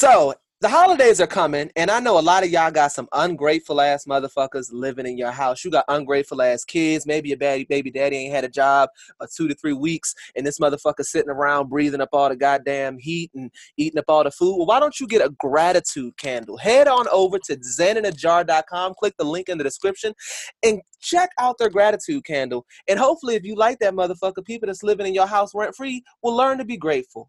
So the holidays are coming, and I know a lot of y'all got some ungrateful-ass motherfuckers living in your house. You got ungrateful-ass kids. Maybe your baby daddy ain't had a job for 2 to 3 weeks, and this motherfucker sitting around breathing up all the goddamn heat and eating up all the food. Well, why don't you get a gratitude candle? Head on over to zeninajar.com, click the link in the description, and check out their gratitude candle. And hopefully, if you like that motherfucker, people that's living in your house rent-free will learn to be grateful.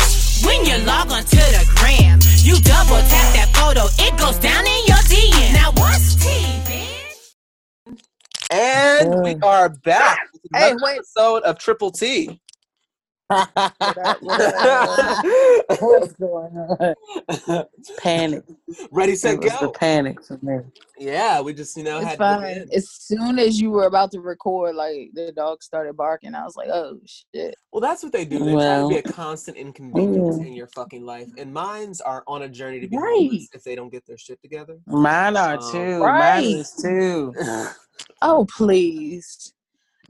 When you log on to the gram, you double tap that photo, it goes down in your DM. Now what's tea, bitch? And we are back with another episode of Triple T. What's going on? Panic. Ready, set, go. The panic for me. Yeah, we just, had fine. As soon as you were about to record, like, the dog started barking. I was like, oh, shit. Well, that's what they do. They try to be a constant inconvenience in your fucking life. And mines are on a journey to be homeless if they don't get their shit together. Mine are, too. Right. Mine is, too. Oh, please.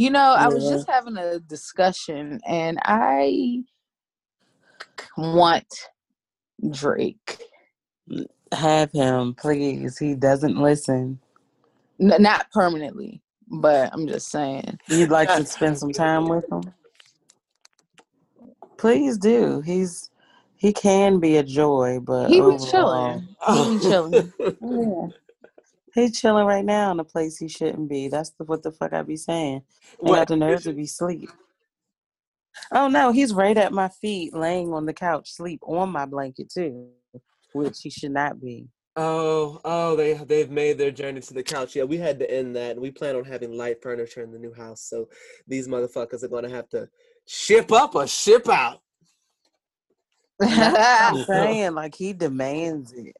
I was just having a discussion, and I want Drake. Have him, please. He doesn't listen. Not permanently, but I'm just saying. You'd like to spend some time with him? Please do. He can be a joy, but he was chilling. Yeah. He's chilling right now in a place he shouldn't be. That's what the fuck I be saying. I got the nerve to be asleep. Oh, no, he's right at my feet, laying on the couch, sleep on my blanket, too, which he should not be. Oh, they've made their journey to the couch. Yeah, we had to end that, and we plan on having light furniture in the new house, so these motherfuckers are going to have to ship up or ship out. I'm saying, he demands it.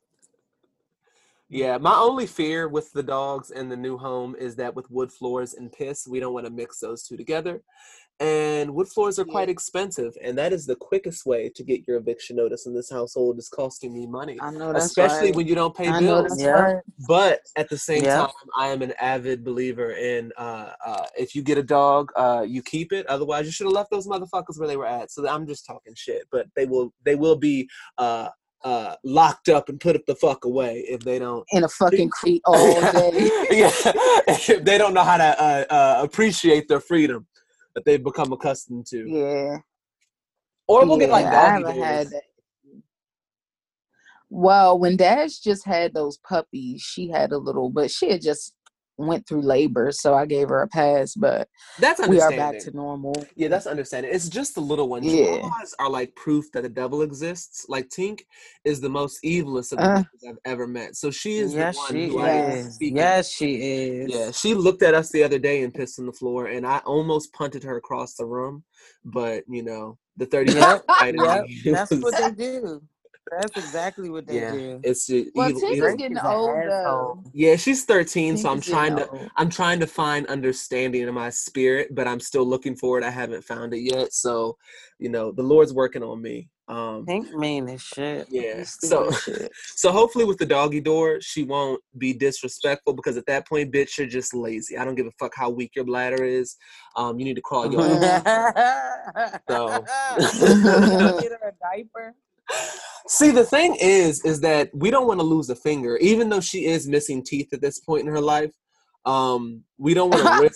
Yeah, my only fear with the dogs and the new home is that with wood floors and piss, we don't want to mix those two together. And wood floors are quite expensive, and that is the quickest way to get your eviction notice in this household is costing me money. I know that's especially when you don't pay bills. But at the same time, I am an avid believer in if you get a dog, you keep it. Otherwise, you should have left those motherfuckers where they were at. So I'm just talking shit, but they will be locked up and put it the fuck away if they don't in a fucking crate all day. If they don't know how to appreciate their freedom that they've become accustomed to. Yeah, or we'll get doggy I days. Had that. Well, when Dash just had those puppies, she had a little, but she had just went through labor, so I gave her a pass, but that's we are back to normal. Yeah, that's understanding. It's just the little ones. Chihuahuas are like proof that the devil exists. Like Tink is the most evilest of the I've ever met. So she is the one who is. Yes, she is. Yeah, she looked at us the other day and pissed on the floor, and I almost punted her across the room, but the 30 minute that's what they do. That's exactly what they do. It's Tinker's getting old. Yeah, she's 13, so I'm trying to find understanding in my spirit, but I'm still looking for it. I haven't found it yet. So, the Lord's working on me. Pink mean as shit. Yeah. So hopefully with the doggy door, she won't be disrespectful because at that point, bitch, you're just lazy. I don't give a fuck how weak your bladder is. You need to crawl your ass. So get her a diaper. See, the thing is that we don't want to lose a finger, even though she is missing teeth at this point in her life. We don't want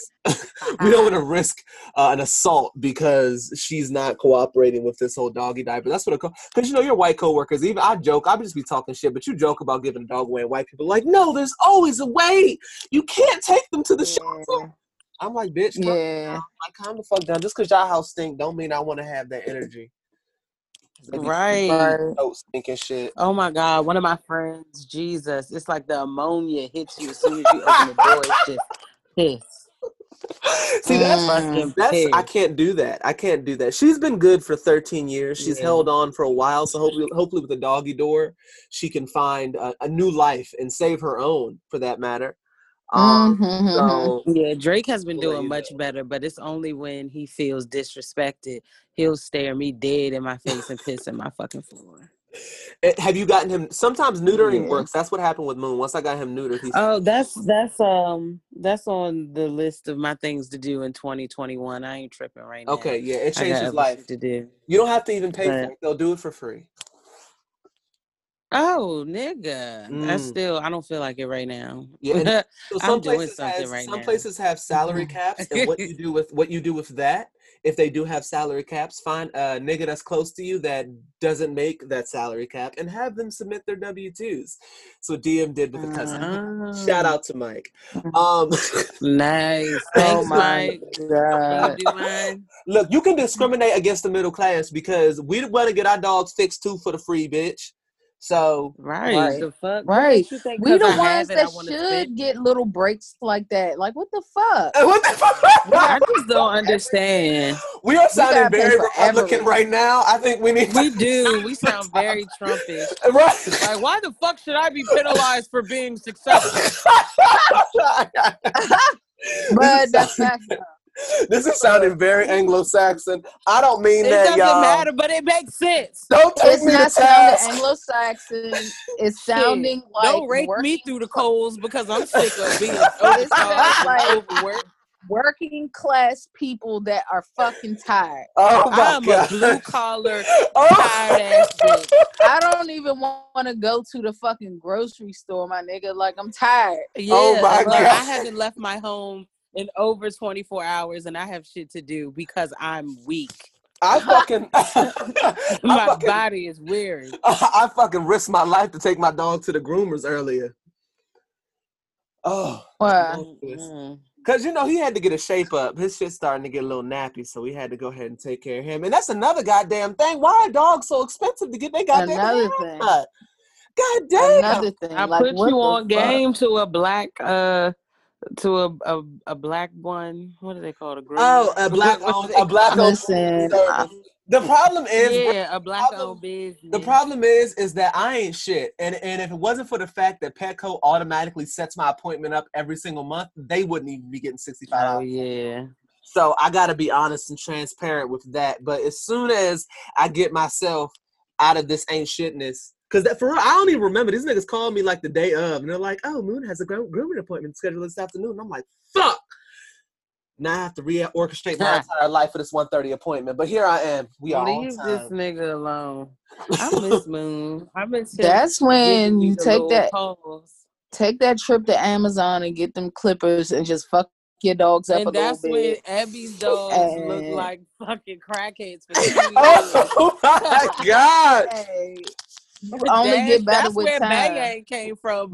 to risk an assault because she's not cooperating with this whole doggy diaper. That's what because your white coworkers. Even I joke, I would just be talking shit, but you joke about giving a dog away, and white people are like, no, there's always a way. You can't take them to the shelter. I'm like, bitch, calm the fuck down. Just because y'all house stink, don't mean I want to have that energy. Right. Stinking shit. Oh my God. One of my friends, Jesus, it's like the ammonia hits you as soon as you open the door. It's just piss. See, that's I can't do that. I can't do that. She's been good for 13 years. She's held on for a while. So hopefully with a doggy door, she can find a new life and save her own, for that matter. Drake has been doing much better, but it's only when he feels disrespected. He'll stare me dead in my face and piss in my fucking floor. Have you gotten him? Sometimes neutering works. That's what happened with Moon. Once I got him neutered, that's on the list of my things to do in 2021. I ain't tripping right now. Okay, yeah, it changed his life. To do. You don't have to even pay for it. They'll do it for free. Oh, nigga, I don't feel like it right now. Yeah, so I'm doing something right now. Some places have salary caps, and what you do with that. If they do have salary caps, find a nigga that's close to you that doesn't make that salary cap and have them submit their W-2s. So DM did with the cousin. Shout out to Mike. Nice. Thanks, Mike. Look, you can discriminate against the middle class because we want to get our dogs fixed too for the free, bitch. So right, the fuck? Right. We the ones that should get little breaks like that. Like what the fuck? I just don't understand. We are sounding very Republican right now. I think we need. We do. We sound very Trumpish. Right. Like why the fuck should I be penalized for being successful? But that's not. This is sounding very Anglo-Saxon. I don't mean that, y'all. It doesn't matter, but it makes sense. Don't take me to task. It's not sounding Anglo-Saxon. It's sounding like don't rake me through the coals because I'm sick of being overworked. Working class people that are fucking tired. Oh my God. I'm a blue collar tired ass bitch. I don't even want to go to the fucking grocery store, my nigga. Like I'm tired. Yeah, oh my God. I haven't left my home in over 24 hours, and I have shit to do because I'm weak. My body is weary. I fucking risked my life to take my dog to the groomers earlier. Oh. Because, you know, he had to get a shape up. His shit's starting to get a little nappy, so we had to go ahead and take care of him. And that's another goddamn thing. Why are dogs so expensive to get their goddamn haircut? God damn. Another thing. I put you on game to a black... To a black one, what do they call it? A black owned business. The problem is, a black owned business. The problem is that I ain't shit, and if it wasn't for the fact that Petco automatically sets my appointment up every single month, they wouldn't even be getting $65. Oh yeah. So I gotta be honest and transparent with that. But as soon as I get myself out of this ain't shitness. Cause that for real, I don't even remember. These niggas called me like the day of, and they're like, "Oh, Moon has a grooming appointment scheduled this afternoon." And I'm like, "Fuck!" Now I have to reorchestrate my entire life for this 1:30 appointment. But here I am. Leave this nigga alone. I miss Moon. I miss. That's when you take that trip to Amazon and get them clippers and just fuck your dogs up. And that's when Abby's dogs look like fucking crackheads. Oh my God. Hey. Only get better with time. That's where Bang came from.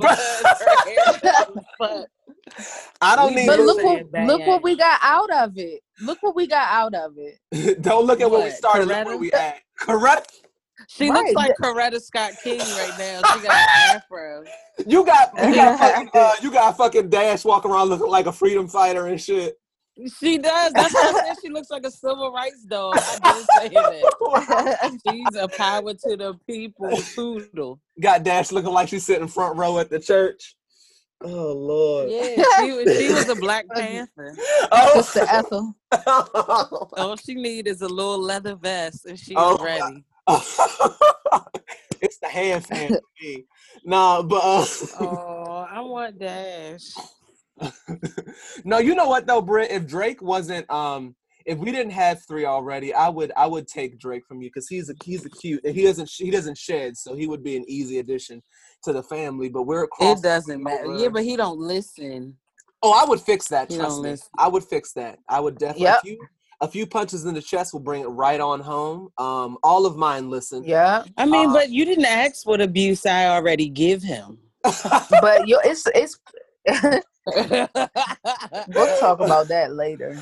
I don't need. But look what we got out of it. Look what we got out of it. Don't look at what we started. Look where we at. Coretta. She looks like Coretta Scott King right now. She got an afro. You got fucking Dash walking around looking like a freedom fighter and shit. She does. That's why I said she looks like a civil rights dog. I did say that. She's a power to the people poodle. Got Dash looking like she's sitting front row at the church. Oh Lord. Yeah, she was a Black Panther. Oh, Sister Ethel. All she needs is a little leather vest, and she's ready. It's the hand fan. No, but I want Dash. No, you know what though, Britt? If Drake wasn't, if we didn't have three already, I would take Drake from you because he's a cute and he doesn't shed, so he would be an easy addition to the family. But we're across. It doesn't matter. Yeah, but he don't listen. Oh, I would fix that. Trust me, I would fix that. I would definitely. Yep. A few punches in the chest will bring it right on home. All of mine listen. Yeah, I mean, but you didn't ask what abuse I already give him. But it's. We'll talk about that later.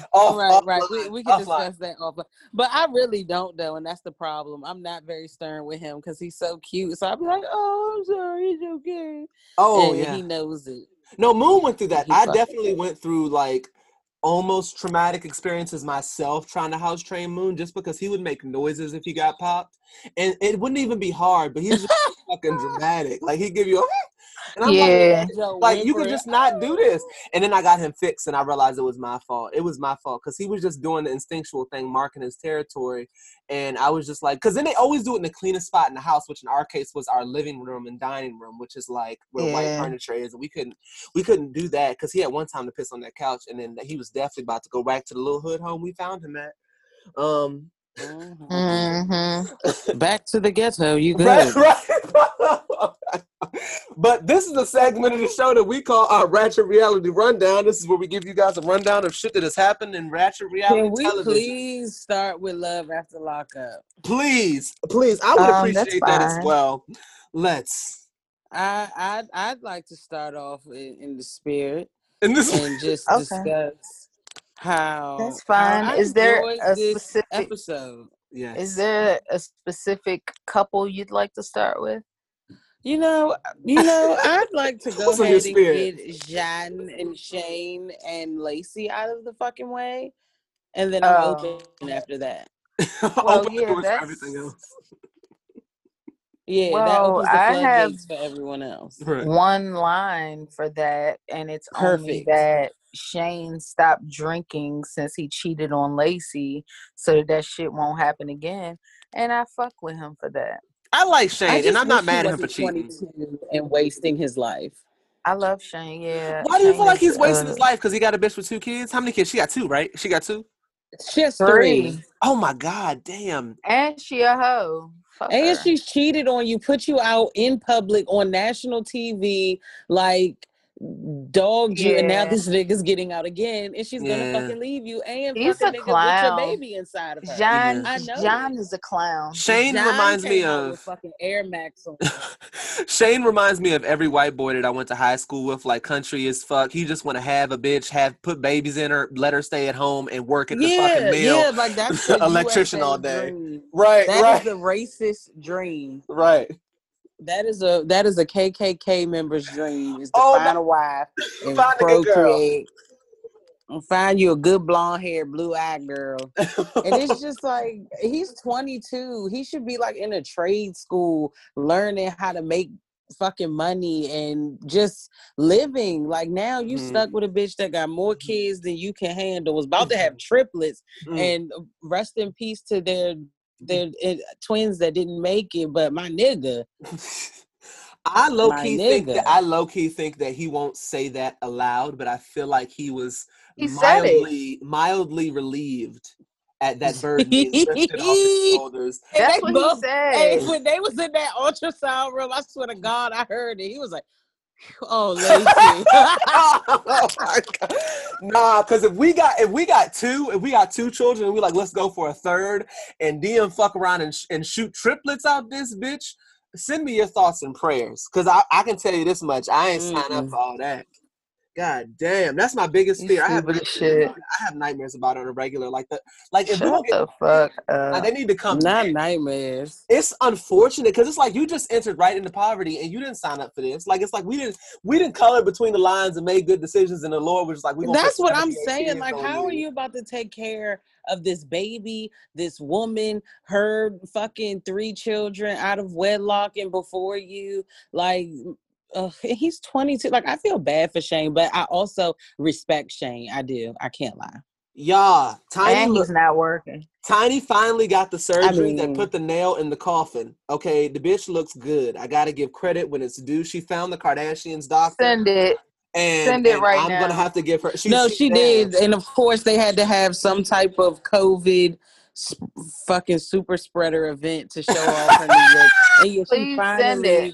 We can discuss that offline. But I really don't though, and that's the problem. I'm not very stern with him because he's so cute. So I'll be like, "Oh, I'm sorry, it's okay." Oh, and he knows it. No, Moon went through that. I definitely went through like almost traumatic experiences myself trying to house train Moon just because he would make noises if he got popped. And it wouldn't even be hard, but he's just fucking dramatic. Like, he'd give you a... And I'm like, you could just not do this. And then I got him fixed and I realized it was my fault. It was my fault because he was just doing the instinctual thing, marking his territory. And I was just like, because then they always do it in the cleanest spot in the house, which in our case was our living room and dining room, which is like where white furniture is. And we couldn't do that because he had one time to piss on that couch. And then he was definitely about to go back to the little hood home we found him at. Back to the ghetto, you good. Right. But this is a segment of the show that we call our Ratchet Reality Rundown. This is where we give you guys a rundown of shit that has happened in Ratchet Reality television. Please start with Love After Lockup. Please. I would appreciate that as well. I'd like to start off in the spirit and just discuss how that's fine. How is there a specific episode? Yes. Is there a specific couple you'd like to start with? You know, I'd like to go ahead and get Jean and Shane and Lacey out of the fucking way, and then I'm open after that. Open the doors for everything else. Yeah, well, that opens the floodgates for everyone else. Right. One line for that, and it's only that Shane stopped drinking since he cheated on Lacey, so that shit won't happen again. And I fuck with him for that. I like Shane, and I'm not mad at him for cheating and wasting his life. I love Shane. Yeah. Why do you feel like he's wasting his life? Because he got a bitch with 2 kids. How many kids? She got 2, right? She got 2. She has 3. Oh my god, damn. And she a hoe. Fuck and her. She's cheated on you, put you out in public on national TV, like dogged you, and now this nigga's getting out again, and she's gonna fucking leave you and fucking nigga with your baby inside of her. John is a clown. Shane reminds me of every white boy that I went to high school with, like country as fuck. He just want to have a bitch, put babies in her, let her stay at home and work at the fucking mill. Yeah, like that's the electrician all day. Dream. Right, that is the racist dream. Right. That is a KKK member's dream. Is to find a wife and procreate. And find you a good blonde-haired, blue-eyed girl. And it's just like, he's 22. He should be like in a trade school learning how to make fucking money and just living. Like, now you stuck with a bitch that got more kids than you can handle. Was about to have triplets. And rest in peace to their twins that didn't make it, but my nigga. I low key think that he won't say that aloud, but I feel like he was mildly relieved at that burden being lifted off his shoulders. That's what he said. Hey, when they was in that ultrasound room, I swear to God, I heard it. He was like, "Oh, Lacey." Oh my God. Nah, because if we got two children, and we like, let's go for a third, and DM fuck around and shoot triplets out this bitch. Send me your thoughts and prayers, because I can tell you this much: I ain't signed up for all that. God damn, that's my biggest fear. I have nightmares about it on a regular. Like if shut the fuck up. Like, they need to come. Not in. Nightmares. It's unfortunate because it's like you just entered right into poverty and you didn't sign up for this. Like it's like we didn't color between the lines and made good decisions, and the Lord was just like, we. That's what I'm saying. Like, how are you about to take care of this baby, this woman, her fucking 3 children out of wedlock and before you, like? He's 22. Like, I feel bad for Shane, but I also respect Shane. I do. I can't lie. Yeah, Tiny's not working. Tiny finally got the surgery that put the nail in the coffin. Okay, the bitch looks good. I gotta give credit when it's due. She found the Kardashians doctor. Send it. And I'm gonna have to give her. She did. And of course, they had to have some type of COVID fucking super spreader event to show off her New York. And please send it.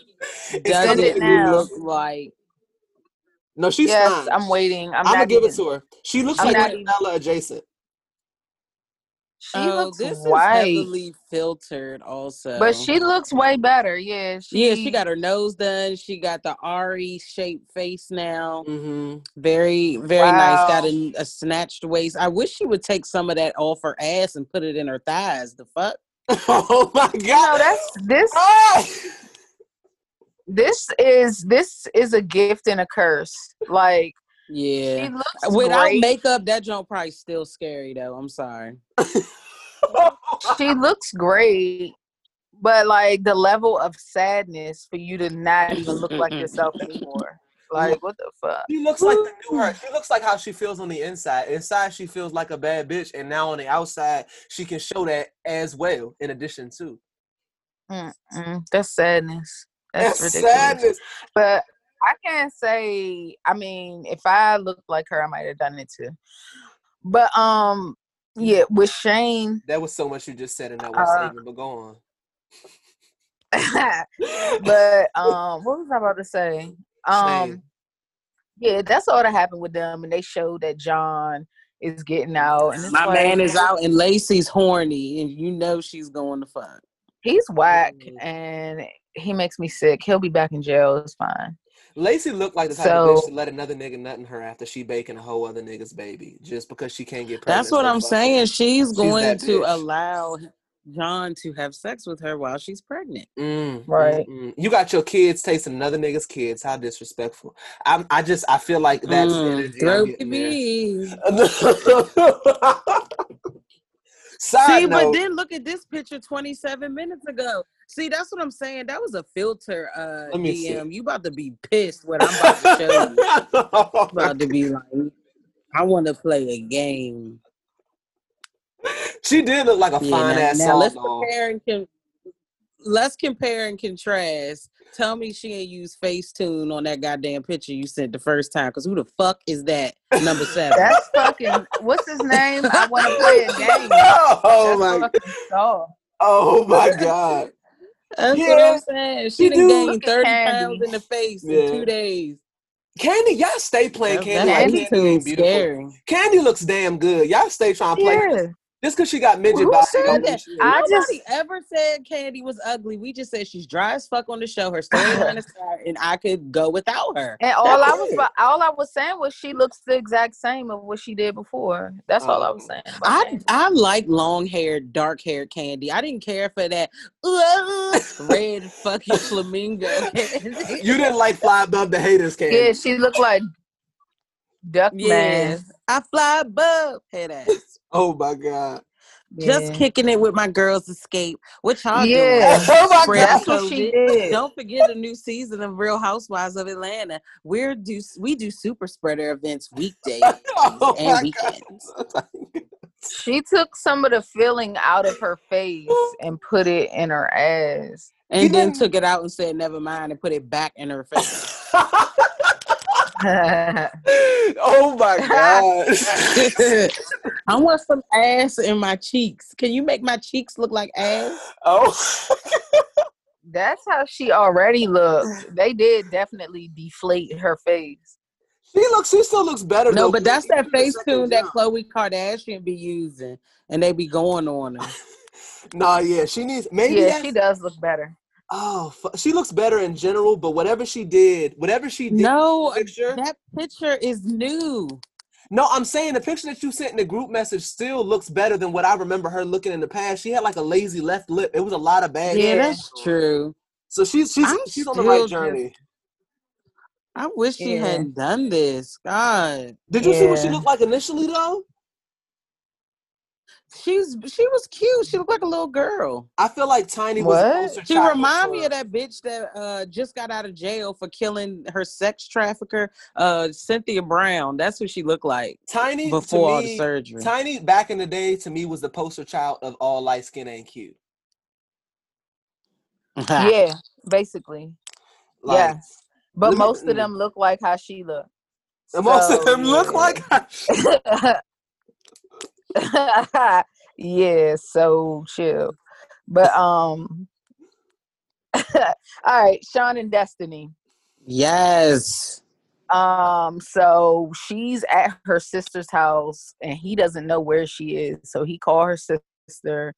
Does it now. Look like? No, she's fine. I'm waiting. I'm gonna give it to her. She looks like Nutella adjacent. She looks this white. Is heavily filtered, also. But she looks way better. Yeah. She got her nose done. She got the Ari shaped face now. Mm-hmm. Very, very nice. Got a snatched waist. I wish she would take some of that off her ass and put it in her thighs. The fuck. Oh my God! No, This is a gift and a curse. Like, Yeah. She looks without great. Makeup, that joint probably still scary though. I'm sorry. She looks great. But like the level of sadness for you to not even look like yourself anymore. Like what the fuck? She looks like the new her. She looks like how she feels on the inside. Inside she feels like a bad bitch, and now on the outside she can show that as well. In addition to that's sadness. That's ridiculous. Sadness. But I can't say. I mean, if I looked like her, I might have done it too. But yeah, with Shane, that was so much you just said, and I was saying, but go on. But what was I about to say? Yeah, that's all that happened with them, and they showed that John is getting out, and my man is out, and Lacey's horny, and you know she's going to fuck. He's whack, and he makes me sick. He'll be back in jail. It's fine. Lacey looked like the type of bitch to let another nigga nut in her after she baking a whole other nigga's baby just because she can't get pregnant. That's what I'm saying. Her. She's going to allow John to have sex with her while she's pregnant. Right. Mm-mm. You got your kids tasting another nigga's kids. How disrespectful. I feel like that's energy. See, but then look at this picture 27 minutes ago. See, that's what I'm saying. That was a filter DM. See. You about to be pissed what I'm about to show you. I'm about to be like, I want to play a game. She did look like a fine-ass song. Let's compare and contrast. Tell me she ain't used Facetune on that goddamn picture you sent the first time, because who the fuck is that? Number 7. That's fucking, what's his name? I want to play a game. Oh my God. That's what I'm saying. She done gained 30 pounds in the face in 2 days. Candy, y'all stay playing Candy. Candy looks damn good. Y'all stay trying to play her. Just because she got midget body. Nobody ever said Candy was ugly. We just said she's dry as fuck on the show. Her storyline is star, and I could go without her. And all I was saying was she looks the exact same of what she did before. That's all I was saying. I like long-haired, dark-haired Candy. I didn't care for that red fucking flamingo. You didn't like Fly Above the Haters, Candy. Yeah, she looked like Duckman. Yes. I fly above head ass. Oh my God! Yeah. Just kicking it with my girls, Escape. What y'all doing? Oh my God! That's what she did. Don't forget the new season of Real Housewives of Atlanta. We do super spreader events weekdays and weekends. She took some of the feeling out of her face and put it in her ass, and then took it out and said, "Never mind," and put it back in her face. Oh my God. I want some ass in my cheeks. Can you make my cheeks look like ass? Oh. That's how she already looked. They did definitely deflate her face. She still looks better. No, but that's that Facetune that Chloe Kardashian be using, and they be going on her. She needs she does look better. Oh, she looks better in general, but whatever she did. No, that picture is new. No, I'm saying the picture that you sent in the group message still looks better than what I remember her looking in the past. She had like a lazy left lip. It was a lot of bad hair. That's true. So she's on the right journey. I wish she hadn't done this. God. Did you see what she looked like initially though? She was cute. She looked like a little girl. I feel like Tiny was closer. She reminded me of that bitch that just got out of jail for killing her sex trafficker, Cynthia Brown. That's what she looked like. Tiny before all the surgery. Tiny back in the day to me was the poster child of all light skin ain't cute. Yeah, basically. Yes, but most of them look like how she looked. Most of them look like how she looked. Yeah, so chill. But all right, Sean and Destiny. Yes. So she's at her sister's house and he doesn't know where she is. So he called her sister.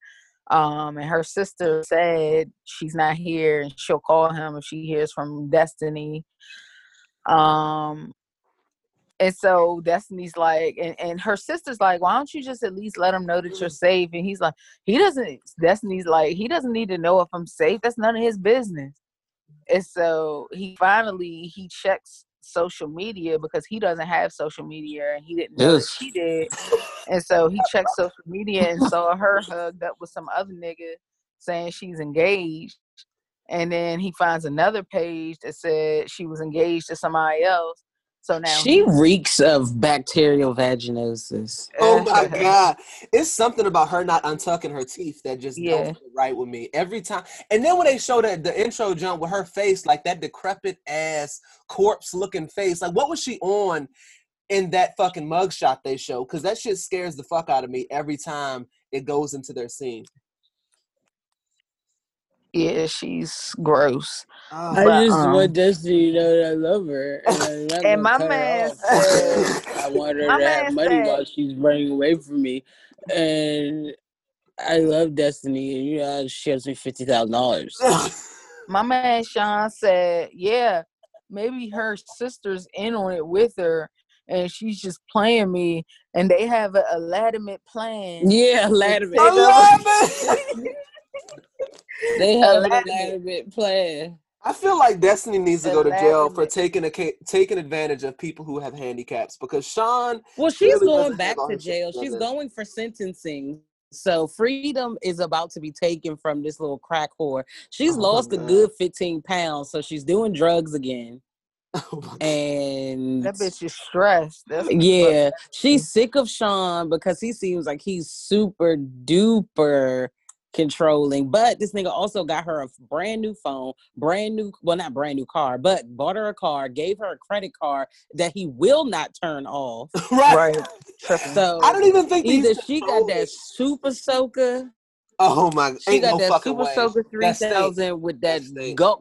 And her sister said she's not here and she'll call him if she hears from Destiny. And so Destiny's like, and her sister's like, why don't you just at least let him know that you're safe? And he's like, Destiny's like, he doesn't need to know if I'm safe. That's none of his business. And so he checks social media because he doesn't have social media and he didn't know that she did. And so he checked social media and saw her hugged up with some other nigga saying she's engaged. And then he finds another page that said she was engaged to somebody else. So now she reeks of bacterial vaginosis. Oh my God. It's something about her not untucking her teeth that just don't feel right with me every time. And then when they showed the intro jump with her face, like that decrepit ass corpse looking face, like what was she on in that fucking mugshot they show? Because that shit scares the fuck out of me every time it goes into their scene. Yeah, she's gross. Oh, but, I just want Destiny to know that I love her. And my man said, I want her to have money while she's running away from me. And I love Destiny. And, you know, she owes me $50,000. My man Sean said, yeah, maybe her sister's in on it with her. And she's just playing me. And they have an elatimate plan. Yeah, elatimate. They have a little bit plan. I feel like Destiny needs to go to jail for taking advantage of people who have handicaps because Sean. Well, she's really going back to jail. She's going for sentencing. So freedom is about to be taken from this little crack whore. She's lost a good 15 pounds, so she's doing drugs again. And that bitch is stressed. She's sick of Sean because he seems like he's super duper controlling, but this nigga also got her a brand new phone, not brand new car, but bought her a car, gave her a credit card that he will not turn off. Right. So I don't even think either she got that super soaker. Oh my! She got that super soaker 3000 with that go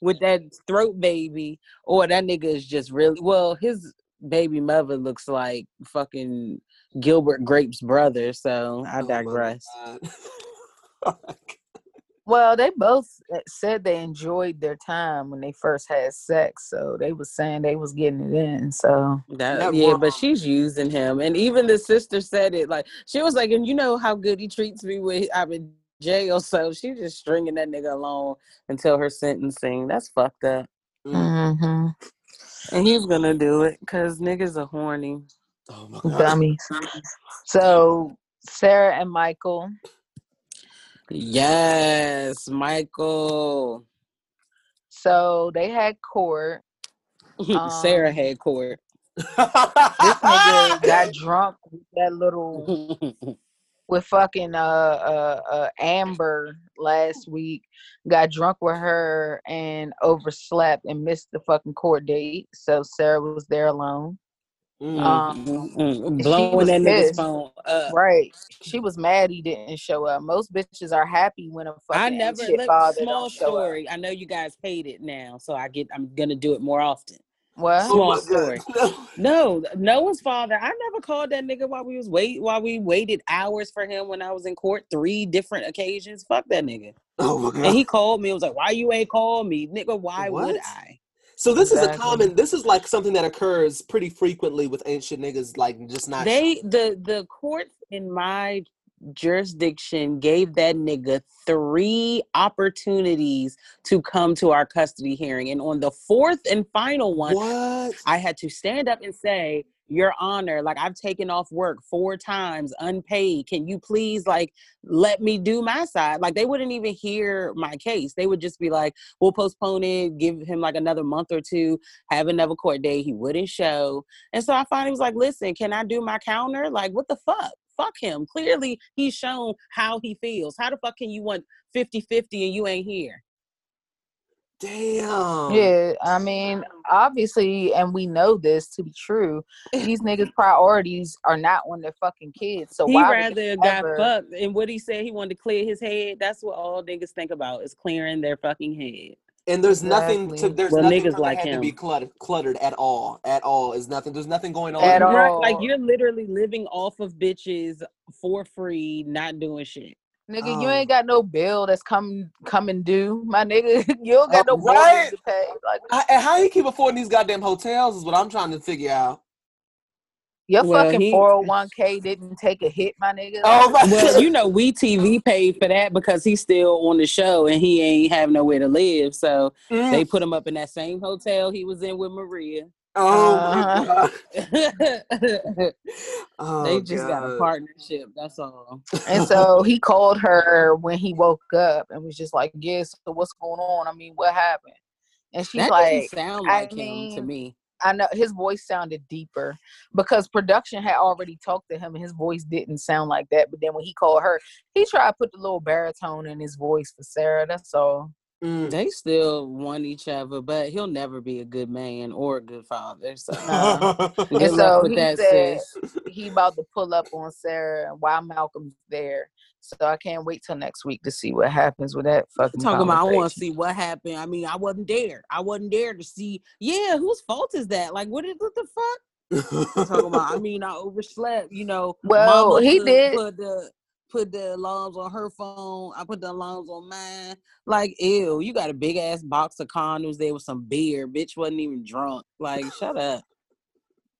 with that throat baby, or that nigga is just really well. His baby mother looks like fucking Gilbert Grape's brother, so I digress. Well, they both said they enjoyed their time when they first had sex, so they was saying they was getting it in, so but she's using him. And even the sister said it, like she was like, and you know how good he treats me when I'm in jail, so she's just stringing that nigga along until her sentencing. That's fucked up. Mm-hmm. And he's gonna do it because niggas are horny. Oh my God. Dummies. So Sarah and Michael. Yes, Michael. So they had court. Sarah had court. This nigga got drunk with that little with fucking Amber last week. Got drunk with her and overslept and missed the fucking court date. So Sarah was there alone. Blowing that nigga's phone up. Right. She was mad he didn't show up. Most bitches are happy when a fucking small story. I know you guys hate it now, so I'm gonna do it more often. What? Small story. No one's father. I never called that nigga while we was waited hours for him when I was in court, 3 different occasions. Fuck that nigga. Oh my God. And he called me. It was like, why you ain't call me? Nigga, why would I? So this is this is like something that occurs pretty frequently with ancient niggas, like just not. The courts in my jurisdiction gave that nigga 3 opportunities to come to our custody hearing. And on the 4th and final one, I had to stand up and say, Your Honor, like I've taken off work 4 times unpaid. Can you please like let me do my side? Like they wouldn't even hear my case. They would just be like, we'll postpone it, give him like another month or 2, have another court day. He wouldn't show. And so I finally was like, listen, can I do my counter? Like what the fuck? Fuck him. Clearly he's shown how he feels. How the fuck can you want 50-50 and you ain't here? Damn. Yeah, I mean, obviously, and we know this to be true, these niggas' priorities are not on their fucking kids. So why rather got fucked. And what he said, he wanted to clear his head. That's what all niggas think about, is clearing their fucking head. And there's nothing to niggas like him to be cluttered at all. At all is nothing. There's nothing going on at all. Like you're literally living off of bitches for free, not doing shit. Nigga, you ain't got no bill that's coming due. My nigga, you don't got no bills to pay. Like, how you keep affording these goddamn hotels is what I'm trying to figure out. Your fucking 401k didn't take a hit, my nigga. Oh, well, you know, WeTV paid for that because he's still on the show and he ain't have nowhere to live. So they put him up in that same hotel he was in with Maria. Oh, my God. They just got a partnership, that's all. And so he called her when he woke up and was just like, yeah, so what's going on? I mean, what happened? And she's like, sound like him to me. I know his voice sounded deeper because production had already talked to him and his voice didn't sound like that. But then when he called her, he tried to put the little baritone in his voice for Sarah. That's all. They still want each other, but he'll never be a good man or a good father. So, and so he said he about to pull up on Sarah while Malcolm's there. So I can't wait till next week to see what happens with that fucking talking about. I want to see what happened. I mean, I wasn't there. I wasn't there to see. Yeah, whose fault is that? Like, what the fuck? Talking about. I mean, I overslept. You know. Well, Mama he did. Put the alarms on her phone. I put the alarms on mine. Like, ew, you got a big ass box of condoms there with some beer. Bitch wasn't even drunk. Like, shut up.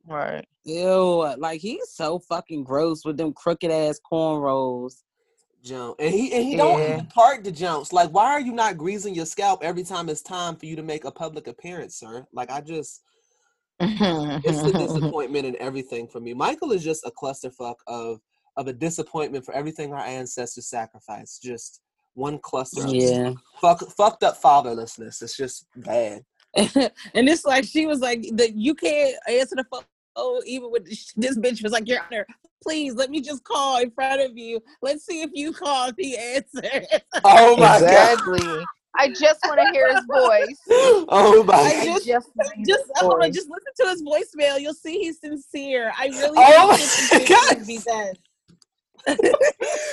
Right. Ew. Like, he's so fucking gross with them crooked ass cornrows. Jump. And he don't even part the jumps. Like, why are you not greasing your scalp every time it's time for you to make a public appearance, sir? Like, I just... it's a disappointment in everything for me. Michael is just a clusterfuck of a disappointment for everything our ancestors sacrificed. Just one cluster. Yeah. Fucked up fatherlessness. It's just bad. And it's like, she was like, you can't answer the phone. Oh, even with this bitch was like, Your Honor, please let me just call in front of you. Let's see if you call if he answers. Oh my God. I just want to hear his voice. Oh my God. I just listen to his voicemail. You'll see he's sincere. I really think he's sincere.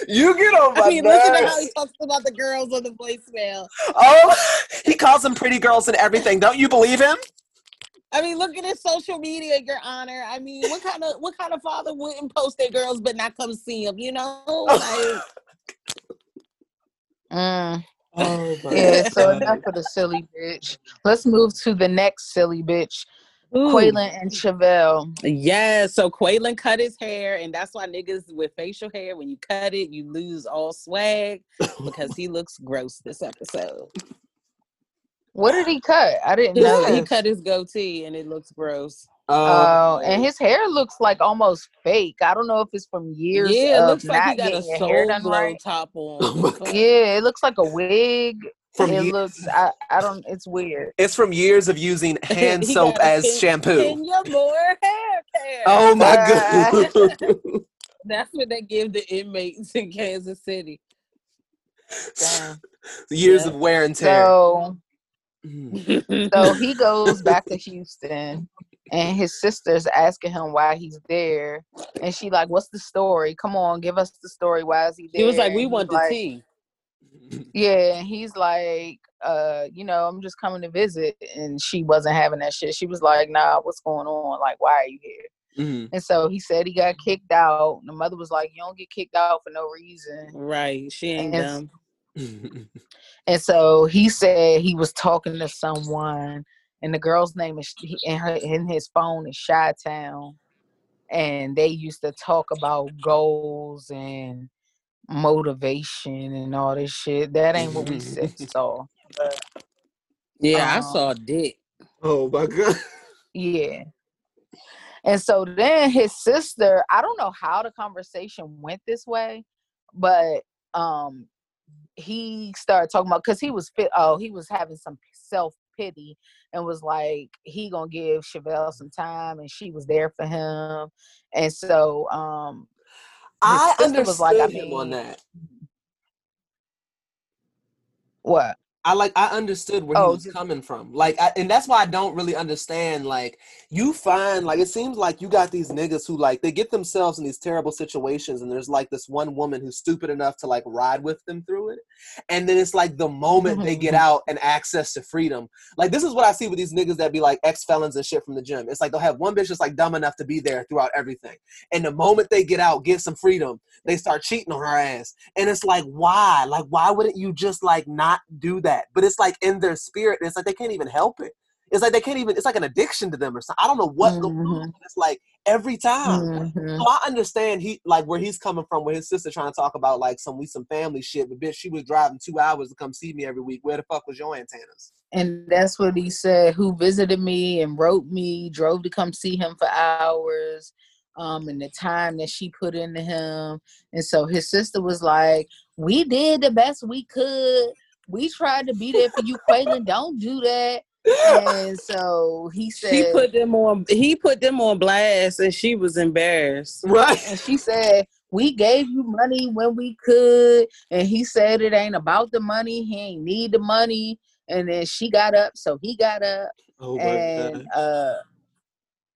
You get on my nerves. Listen to how he talks about the girls on the voicemail. Oh, he calls them pretty girls and everything. Don't you believe him? I mean, look at his social media, Your Honor. I mean, what kind of father wouldn't post their girls but not come see them? You know, So enough of the silly bitch. Let's move to the next silly bitch, Quaylon and Chavelle. Yeah, so Quaylon cut his hair, and that's why niggas with facial hair, when you cut it, you lose all swag because he looks gross this episode. What did he cut? I didn't know. He cut his goatee and it looks gross. Oh, and his hair looks like almost fake. I don't know if it's from years. Yeah, it looks like he got a soul glow top on. Oh yeah, it looks like a wig. It's weird. It's from years of using hand soap as shampoo. Kenya Moore hair. Oh my God. That's what they give the inmates in Kansas City. Damn. Years of wear and tear. So he goes back to Houston and his sister's asking him why he's there. And she like, what's the story? Come on, give us the story. Why is he there? He was like, we want the tea. Yeah. And he's like, I'm just coming to visit. And she wasn't having that shit. She was like, nah, what's going on? Like, why are you here? Mm-hmm. And so he said he got kicked out. The mother was like, you don't get kicked out for no reason. Right. She ain't dumb. And so he said he was talking to someone, and the girl's name is in his phone is Chi-Town, and they used to talk about goals and motivation and all this shit. That ain't what we saw. I saw dick. Oh my God. Yeah. And so then his sister, I don't know how the conversation went this way, but he started talking about because he was fit. Oh, he was having some self-pity and was like, he gonna give Chavelle some time, and she was there for him. And so I understood was like, him on that. What? I understood where he was coming from. Like, and that's why I don't really understand. Like, you find, like, it seems like you got these niggas who, like, they get themselves in these terrible situations, and there's, like, this one woman who's stupid enough to, like, ride with them through it. And then it's, like, the moment they get out and access to freedom. Like, this is what I see with these niggas that be, like, ex-felons and shit from the gym. It's, like, they'll have one bitch that's, like, dumb enough to be there throughout everything. And the moment they get out, get some freedom, they start cheating on her ass. And it's, like, why? Like, why wouldn't you just, like, not do that? But it's like in their spirit, it's like they can't even help it. It's like they can't even, it's like an addiction to them or something. I don't know what goes on. It's like every time. Mm-hmm. So I understand he like where he's coming from with his sister trying to talk about like some family shit, but bitch, she was driving 2 hours to come see me every week. Where the fuck was your antennas? And that's what he said, who visited me and wrote me, drove to come see him for hours, and the time that she put into him. And so his sister was like, we did the best we could. We tried to be there for you, Quaylon. Don't do that. And so he said he put them on blast, and she was embarrassed. Right. And she said, we gave you money when we could. And he said it ain't about the money. He ain't need the money. And then she got up, so he got up. Oh my God.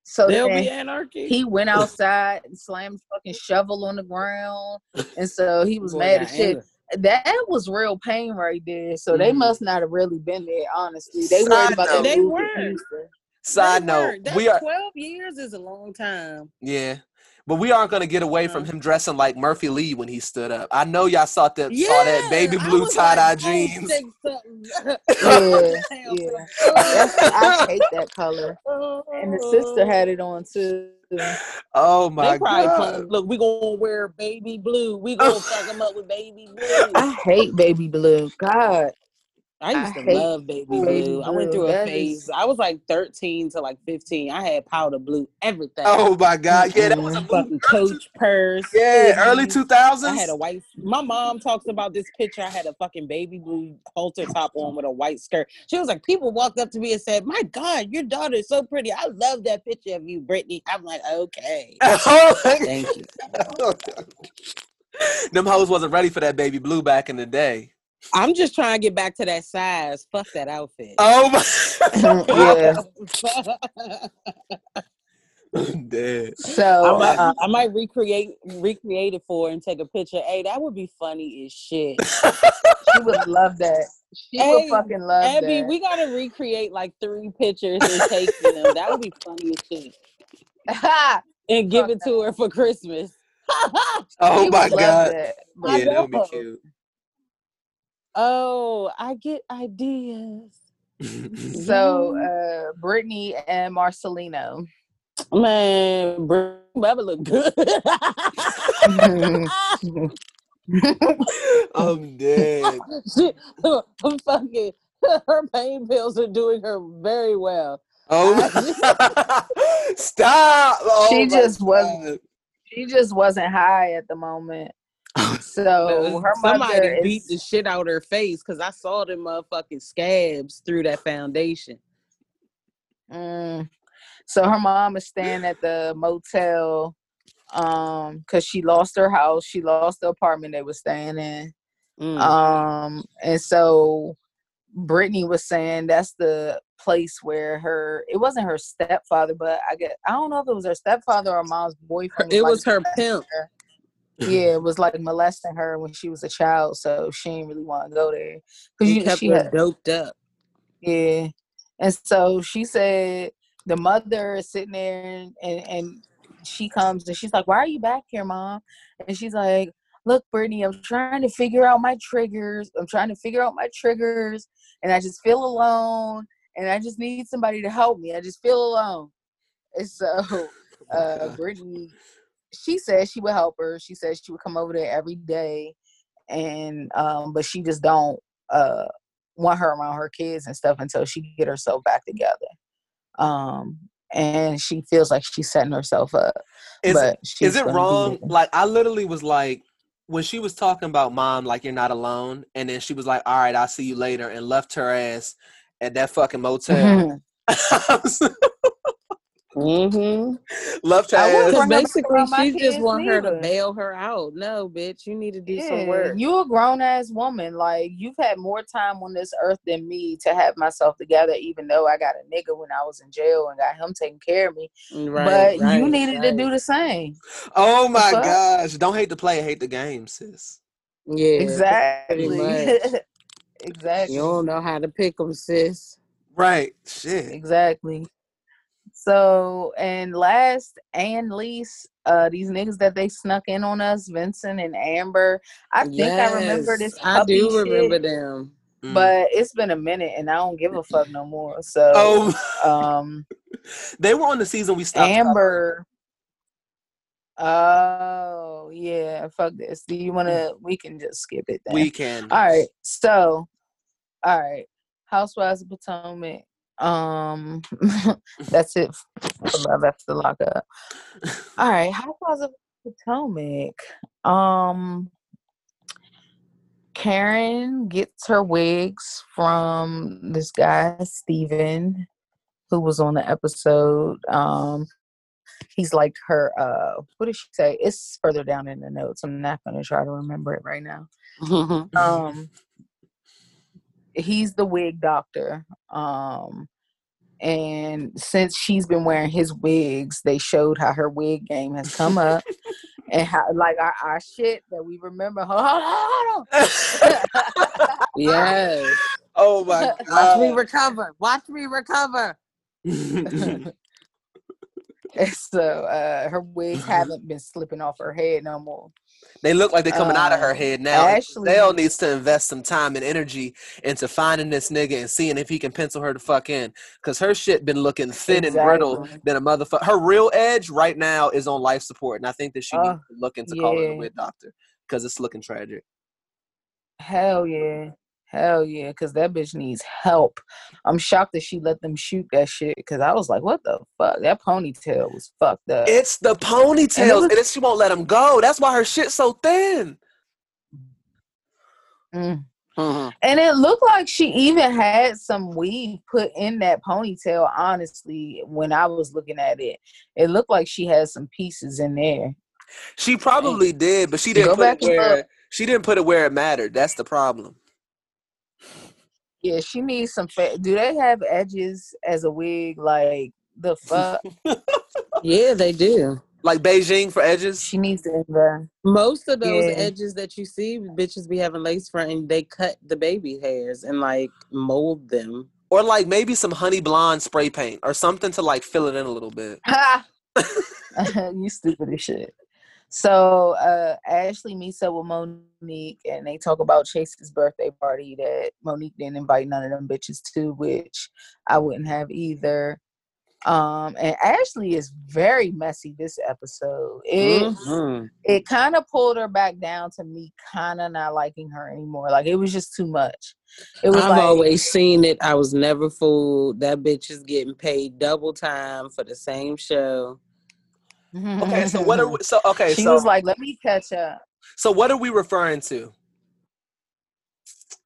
So there'll be anarchy. He went outside and slammed his fucking shovel on the ground. And so he was mad as shit. That was real pain right there. So they must not have really been there, honestly. They worried about that. They weren't. Side note, we are 12 years is a long time. Yeah. But we aren't going to get away from him dressing like Murphy Lee when he stood up. I know y'all saw that baby blue tie-dye jeans. Yeah. I hate that color. And the sister had it on, too. Oh, my God. Look, we're going to wear baby blue. We're going to fuck him up with baby blue. I hate baby blue. God. I used to love baby blue. I went through a phase. I was like 13 to like 15. I had powder blue, everything. Oh my God. Yeah, that was a fucking Coach purse. Yeah, early 2000s. I had a white. My mom talks about this picture. I had a fucking baby blue halter top on with a white skirt. She was like, people walked up to me and said, my God, your daughter is so pretty. I love that picture of you, Brittany. I'm like, okay. Thank you. Them hoes wasn't ready for that baby blue back in the day. I'm just trying to get back to that size. Fuck that outfit. Oh my! Yeah. I'm dead. So I might recreate it for her and take a picture. Hey, that would be funny as shit. She would love that. She would fucking love that. Abby, we gotta recreate like 3 pictures and take them. That would be funny as shit. And give it to her for Christmas. Oh my God! That. Yeah, that would be cute. Oh, I get ideas. So, Brittany and Marcelino. Man, Brittany never look good. I'm dead. I'm fucking, her pain pills are doing her very well. Oh, stop. Oh, she just wasn't high at the moment. So her somebody beat the shit out her face because I saw them motherfucking scabs through that foundation. So her mom is staying at the motel because she lost her house. She lost the apartment they were staying in. And so Brittany was saying that's the place where it wasn't her stepfather, but I don't know if it was her stepfather or mom's boyfriend. It was her pimp. Yeah, it was like molesting her when she was a child, so she didn't really want to go there because she was doped up. Yeah, and so she said the mother is sitting there, and she comes and she's like, "Why are you back here, Mom?" And she's like, "Look, Brittany, I'm trying to figure out my triggers. And I just feel alone, and I just need somebody to help me. I just feel alone." And so, Brittany. She said she would help her. She said she would come over there every day, and but she just don't want her around her kids and stuff until she can get herself back together. And she feels like she's setting herself up. Is it wrong? Like I literally was like, when she was talking about Mom, like you're not alone, and then she was like, "All right, I'll see you later," and left her ass at that fucking motel. Mm-hmm. Love to ask. Basically, she just want her to bail her out. No, bitch, you need to do some work. You a grown ass woman. Like you've had more time on this earth than me to have myself together. Even though I got a nigga when I was in jail and got him taking care of me, but you needed to do the same. Oh my gosh! Don't hate the play, hate the game, sis. Yeah, exactly. Exactly. You don't know how to pick them, sis. Right. Shit. Exactly. So, and last and least, these niggas that they snuck in on us, Vincent and Amber. I remember this. I do remember them. But it's been a minute and I don't give a fuck no more. So, they were on the season we stopped. Amber. Oh, yeah. Fuck this. Do you want to? We can just skip it then. We can. All right. So, all right. Housewives of Potomac. That's it for Love After Lockup. All right. Housewives of Potomac. Karen gets her wigs from this guy, Steven, who was on the episode. He's like her, what did she say? It's further down in the notes. I'm not going to try to remember it right now. He's the wig doctor. And since she's been wearing his wigs, they showed how her wig game has come up. And how, like, our shit that we remember. Hold on. Yes. Oh, my God. Watch me recover. So her wigs haven't been slipping off her head no more. They look like they're coming out of her head now. Ashley, Dale needs to invest some time and energy into finding this nigga and seeing if he can pencil her the fuck in, because her shit been looking thin and brittle than a motherfucker. Her real edge right now is on life support, and I think that she needs to look into calling the wig doctor, because it's looking tragic. Hell yeah, because that bitch needs help. I'm shocked that she let them shoot that shit, because I was like, what the fuck? That ponytail was fucked up. It's the ponytails, and then she won't let them go. That's why her shit's so thin. Mm. Mm-hmm. And it looked like she even had some weave put in that ponytail, honestly, when I was looking at it. It looked like she had some pieces in there. She probably did, but she didn't put it where it mattered. That's the problem. Yeah, she needs some. Do they have edges as a wig? Like, the fuck? Yeah, they do. Like Beijing for edges? She needs to invest. Most of those edges that you see, bitches be having lace front, and they cut the baby hairs and, like, mold them. Or, like, maybe some honey blonde spray paint or something to, like, fill it in a little bit. Ha! You stupid as shit. So, Ashley meets up with Monique, and they talk about Chase's birthday party that Monique didn't invite none of them bitches to, which I wouldn't have either. And Ashley is very messy this episode. It kind of pulled her back down to me kind of not liking her anymore. Like, it was just too much. I've always seen it. I was never fooled. That bitch is getting paid double time for the same show. Okay, so what are we, so okay, she so, was like, let me catch up. So what are we referring to?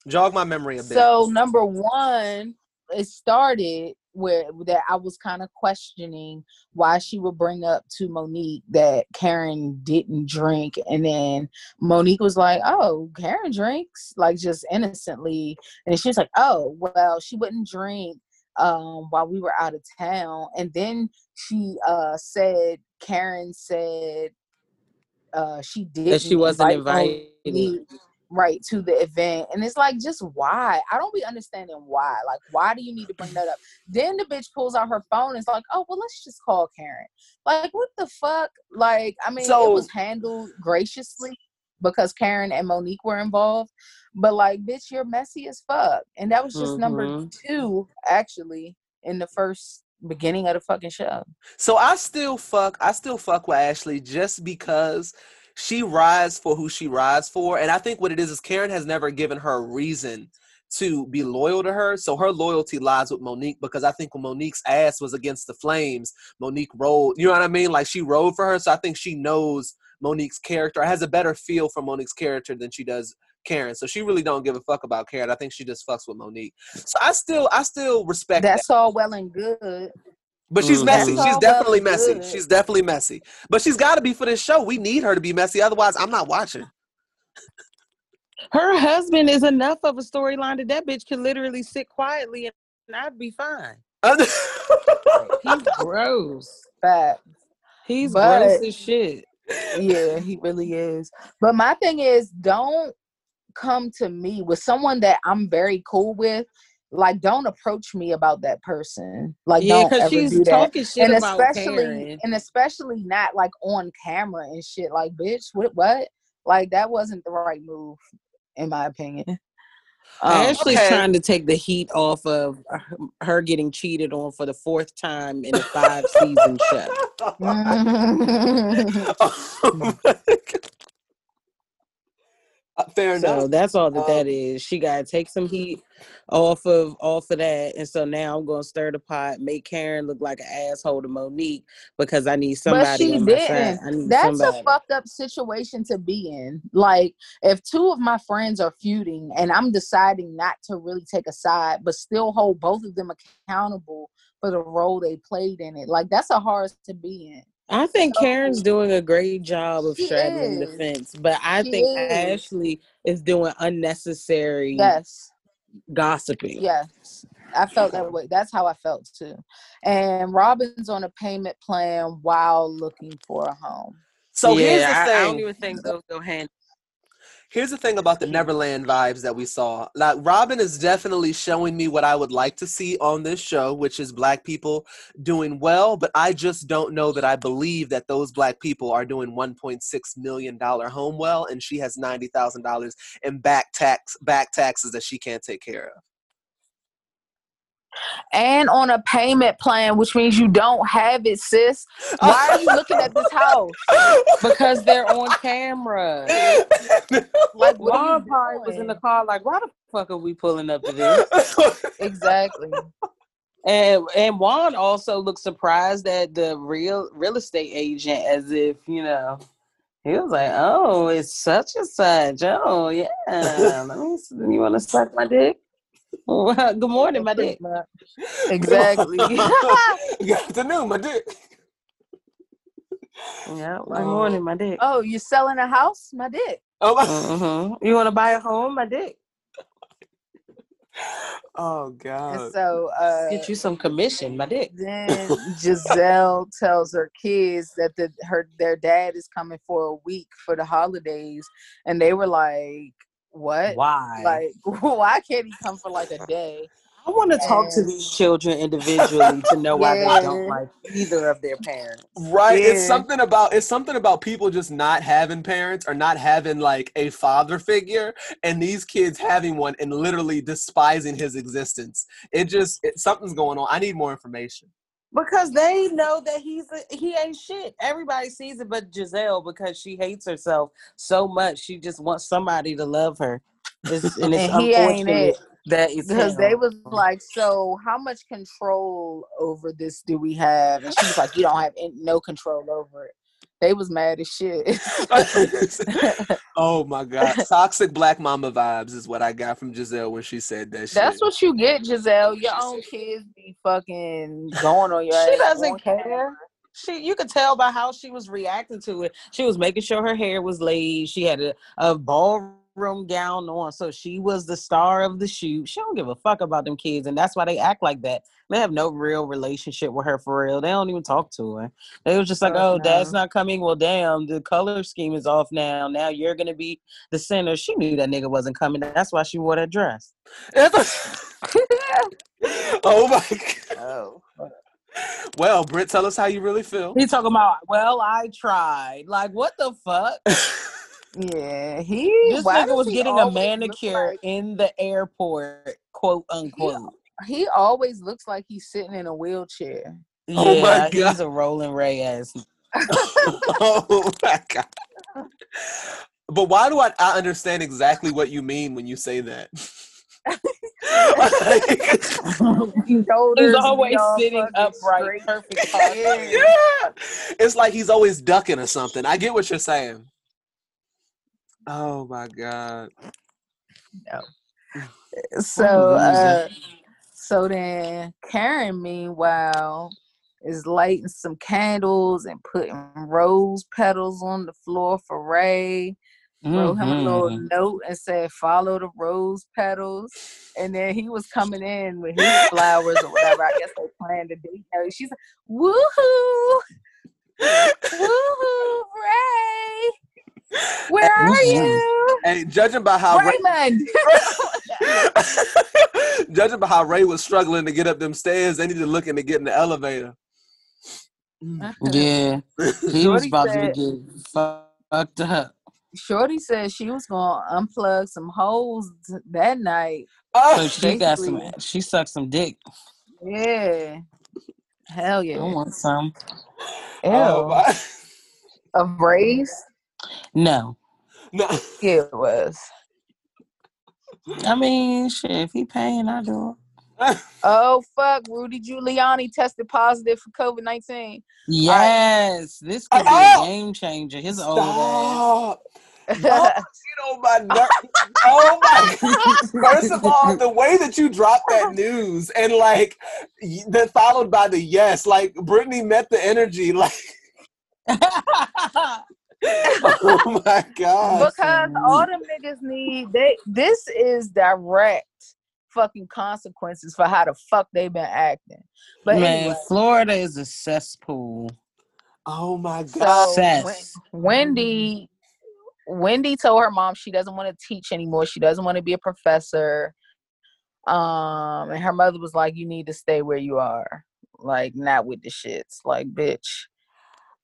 Jog my memory a bit. So number one, it started where that I was kind of questioning why she would bring up to Monique that Karen didn't drink, and then Monique was like, oh, Karen drinks, like, just innocently, and she was like, oh, well, she wouldn't drink while we were out of town. And then she said, Karen said she didn't, that she wasn't invited right to the event. And it's like, just why? I don't be understanding why. Like, why do you need to bring that up? Then the bitch pulls out her phone and it's like, oh, well, let's just call Karen. Like, what the fuck? Like, I mean, so, it was handled graciously because Karen and Monique were involved. But, like, bitch, you're messy as fuck. And that was just number two, actually, in the first beginning of the fucking show. So I still fuck with Ashley just because she rides for who she rides for. And I think what it is Karen has never given her a reason to be loyal to her. So her loyalty lies with Monique, because I think when Monique's ass was against the flames, Monique rolled. You know what I mean? Like, she rolled for her. So I think she knows Monique's character, has a better feel for Monique's character than she does Karen. So she really don't give a fuck about Karen. I think she just fucks with Monique. So I still respect that's that. All well and good, but she's messy. She's definitely well messy. Good. She's definitely messy, but she's got to be for this show. We need her to be messy, otherwise I'm not watching. Her husband is enough of a storyline that that bitch can literally sit quietly and I'd be fine. He's gross. Gross as shit. Yeah, he really is. But my thing is, don't come to me with someone that I'm very cool with. Like, don't approach me about that person. Like, yeah, don't ever she's do talking that. Shit and about especially Karen. And especially not like on camera and shit. Like, bitch, what? Like, that wasn't the right move, in my opinion. Ashley's trying to take the heat off of her getting cheated on for the fourth time in a 5-season show. Oh fair enough. So that's all that is. She gotta take some heat off of that, and so now I'm gonna stir the pot, make Karen look like an asshole to Monique because I need somebody on my side. That's somebody. A fucked up situation to be in. Like if two of my friends are feuding and I'm deciding not to really take a side, but still hold both of them accountable for the role they played in it. Like that's a hard to be in. I think Karen's doing a great job of straddling the fence, but I think Ashley is doing unnecessary gossiping. Yes, I felt that way. That's how I felt too. And Robin's on a payment plan while looking for a home. So here's the thing. I don't even think those go hand. Here's the thing about the Neverland vibes that we saw. Like Robin is definitely showing me what I would like to see on this show, which is Black people doing well, but I just don't know that I believe that those Black people are doing $1.6 million home well, and she has $90,000 in back taxes that she can't take care of. And on a payment plan, which means you don't have it, sis. Why are you looking at this house? Because they're on camera. Like Lauren probably was in the car like, why the fuck are we pulling up to this? Exactly. And Juan also looked surprised at the real estate agent, as if, you know, he was like, oh, it's such and such. Oh, yeah. Let me see. You want to suck my dick? Well, good morning, my dick. Exactly. Good afternoon, my dick. Yeah, good morning, my dick. Oh, you selling a house? My dick. Oh, You want to buy a home? My dick. Oh, God. And so, get you some commission, my dick. Then Giselle tells her kids that their dad is coming for a week for the holidays, and they were like, what? Why? Like, why can't he come for like a day? I want to talk to these children individually to know why they don't like either of their parents. Right? Yeah. It's something about people just not having parents or not having like a father figure, and these kids having one and literally despising his existence. Something's going on. I need more information. Because they know that he ain't shit. Everybody sees it but Giselle, because she hates herself so much. She just wants somebody to love her. It's unfortunate that it's because they was like, so how much control over this do we have? And she was like, you don't have no control over it. They was mad as shit. Oh my God. Toxic Black mama vibes is what I got from Giselle when she said that shit. That's what you get, Giselle. Your own kids be fucking going on your ass. She doesn't care. You could tell by how she was reacting to it. She was making sure her hair was laid. She had a ballroom gown on, so she was the star of the shoot. She don't give a fuck about them kids, and that's why they act like that. They have no real relationship with her for real. They don't even talk to her. They was just like, no. Dad's not coming. Well, damn, the color scheme is off now. Now you're going to be the center. She knew that nigga wasn't coming. That's why she wore that dress. Oh, my God. Oh. Well, Britt, tell us how you really feel. He's talking about, well, I tried. Like, what the fuck? Yeah, this nigga was getting a manicure in the airport, quote, unquote. Yeah. He always looks like he's sitting in a wheelchair. Yeah, oh my God. He's a Rolling Ray ass. Oh my God. But why do I understand exactly what you mean when you say that? He's always sitting upright, straight. Perfect. Yeah. It's like he's always ducking or something. I get what you're saying. Oh my God. No. So then Karen, meanwhile, is lighting some candles and putting rose petals on the floor for Ray. Wrote him a little note and said, follow the rose petals. And then he was coming in with his flowers or whatever. I guess they planned the date. She's like, woohoo! Woohoo, Ray! Where are you? And judging by how Raymond. Judging by how Ray was struggling to get up them stairs, they needed looking to get in the elevator. Yeah, he was about to get fucked up. Shorty said she was gonna unplug some holes that night. Oh, so she got some. She sucked some dick. Yeah. Hell yeah. I want some. Ew. Oh, a brace? No. Yeah, it was. I mean, shit. If he paying, I do it. Oh fuck! Rudy Giuliani tested positive for COVID-19. Yes, this could be a game changer. His old ass. Oh, you know, my oh my God. First of all, the way that you dropped that news and like then followed by the yes, like Brittany met the energy, like oh my God. Because all them niggas need this is direct fucking consequences for how the fuck they've been acting. But man, anyway. Florida is a cesspool. Oh my God. So Wendy told her mom she doesn't want to teach anymore. She doesn't want to be a professor. And her mother was like, you need to stay where you are. Like, not with the shits. Like, bitch.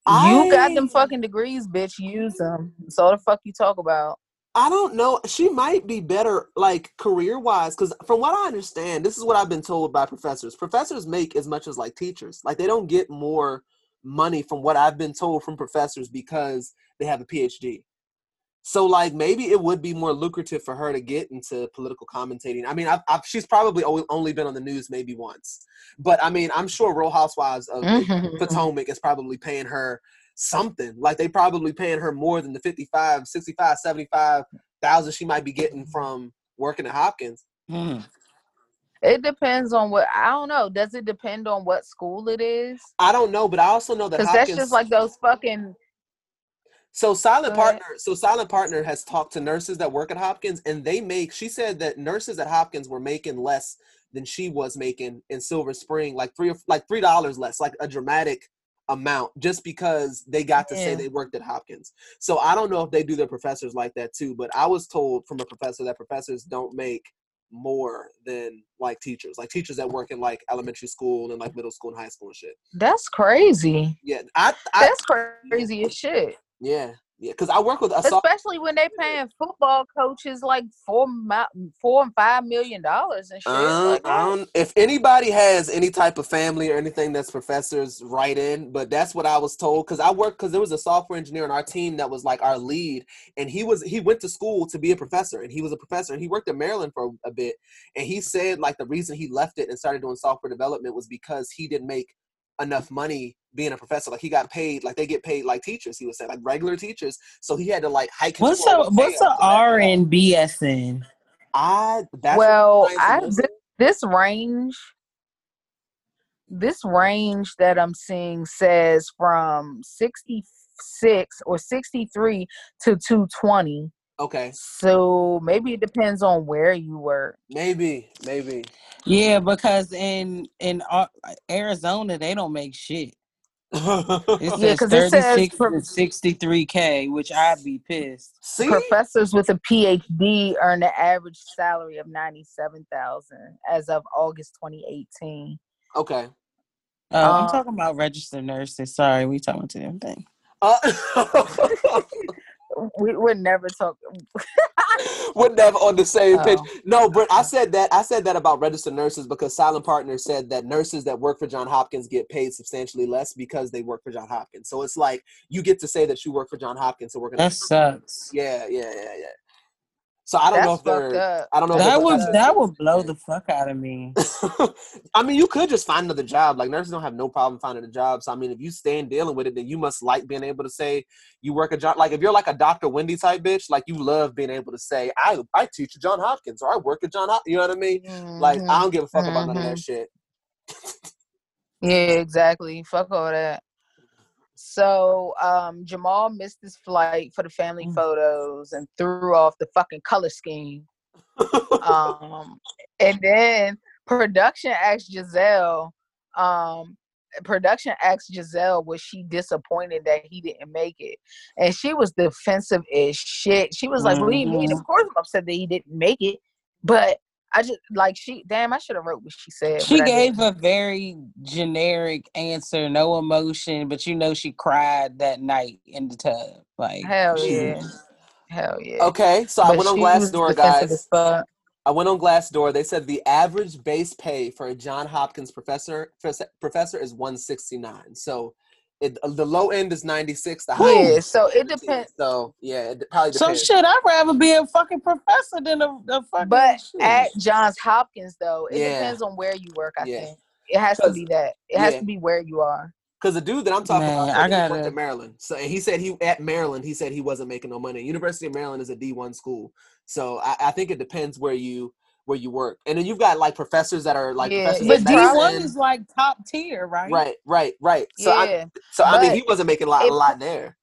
You got them fucking degrees, bitch. Use them. So the fuck you talk about? I don't know. She might be better, like, career-wise. Because from what I understand, this is what I've been told by professors. Professors make as much as, like, teachers. Like, they don't get more money from what I've been told from professors because they have a PhD. So, like, maybe it would be more lucrative for her to get into political commentating. I mean, she's probably only been on the news maybe once. But, I mean, I'm sure Real Housewives of Potomac is probably paying her something. Like, they probably paying her more than the $55,000, $65,000, $75,000 she might be getting from working at Hopkins. Mm. It depends on what, I don't know. Does it depend on what school it is? I don't know, but I also know that Hopkins... Because that's just like those fucking... So Silent Partner has talked to nurses that work at Hopkins, and she said that nurses at Hopkins were making less than she was making in Silver Spring, like $3 less, like a dramatic amount, just because they got to say they worked at Hopkins. So I don't know if they do their professors like that too, but I was told from a professor that professors don't make more than like teachers that work in like elementary school and like middle school and high school and shit. That's crazy. Yeah, that's crazy as shit. Yeah, because I work with... Especially when they paying football coaches like $4 and $5 million and shit. Like if anybody has any type of family or anything that's professors, write in. But that's what I was told. Because there was a software engineer on our team that was like our lead. And he went to school to be a professor. And he was a professor. And he worked in Maryland for a bit. And he said like the reason he left it and started doing software development was because he didn't make enough money being a professor. Like he got paid, like they get paid like teachers, he would say, like regular teachers. So he had to like hike. What's a RN BSN? This range that I'm seeing says from 66 or 63 to 220. Okay. So maybe it depends on where you work. Maybe. Yeah, because in Arizona they don't make shit. It says 36 to 63K, which I'd be pissed. See? Professors with a PhD earn an average salary of $97,000 as of August 2018. Okay. I'm talking about registered nurses. Sorry, we talking to them thing. We would never talk. We're never on the same page. No, but I said that about registered nurses because Silent Partner said that nurses that work for Johns Hopkins get paid substantially less because they work for Johns Hopkins. So it's like you get to say that you work for Johns Hopkins. So we're gonna. That sucks. Yeah. So I don't know if they're. I don't know. That would blow the fuck out of me. I mean, you could just find another job. Like nurses don't have no problem finding a job. So I mean, if you stand dealing with it, then you must like being able to say you work a job. Like if you're like a Dr. Wendy type bitch, like you love being able to say I teach at Johns Hopkins or I work at Johns Hopkins. You know what I mean? Mm-hmm. Like I don't give a fuck about none of that shit. Yeah, exactly. Fuck all that. So Jamal missed his flight for the family photos and threw off the fucking color scheme. And then production asked Giselle was she disappointed that he didn't make it, and she was defensive as shit. She was like, "What do you mean? Of course I'm upset that he didn't make it, but." I just like I should have wrote what she said. She gave a very generic answer, no emotion, but you know she cried that night in the tub. Like hell yeah. Hell yeah. Okay, so but I went on Glassdoor, guys. I went on Glassdoor. They said the average base pay for a Johns Hopkins professor is $169. So the low end is 96. The high end. So it depends. So yeah, it probably depends. So shit, I'd rather be a fucking professor than a fucking. But shoes. At Johns Hopkins, though, it depends on where you work. I think it has to be that. It has to be where you are. Because the dude that I'm talking about worked at Maryland. So and he said he wasn't making no money. University of Maryland is a D1 school. So I think it depends where you work. And then you've got like professors that are like professors. But D1 is like top tier, right? Right. So yeah. I mean he wasn't making a lot there.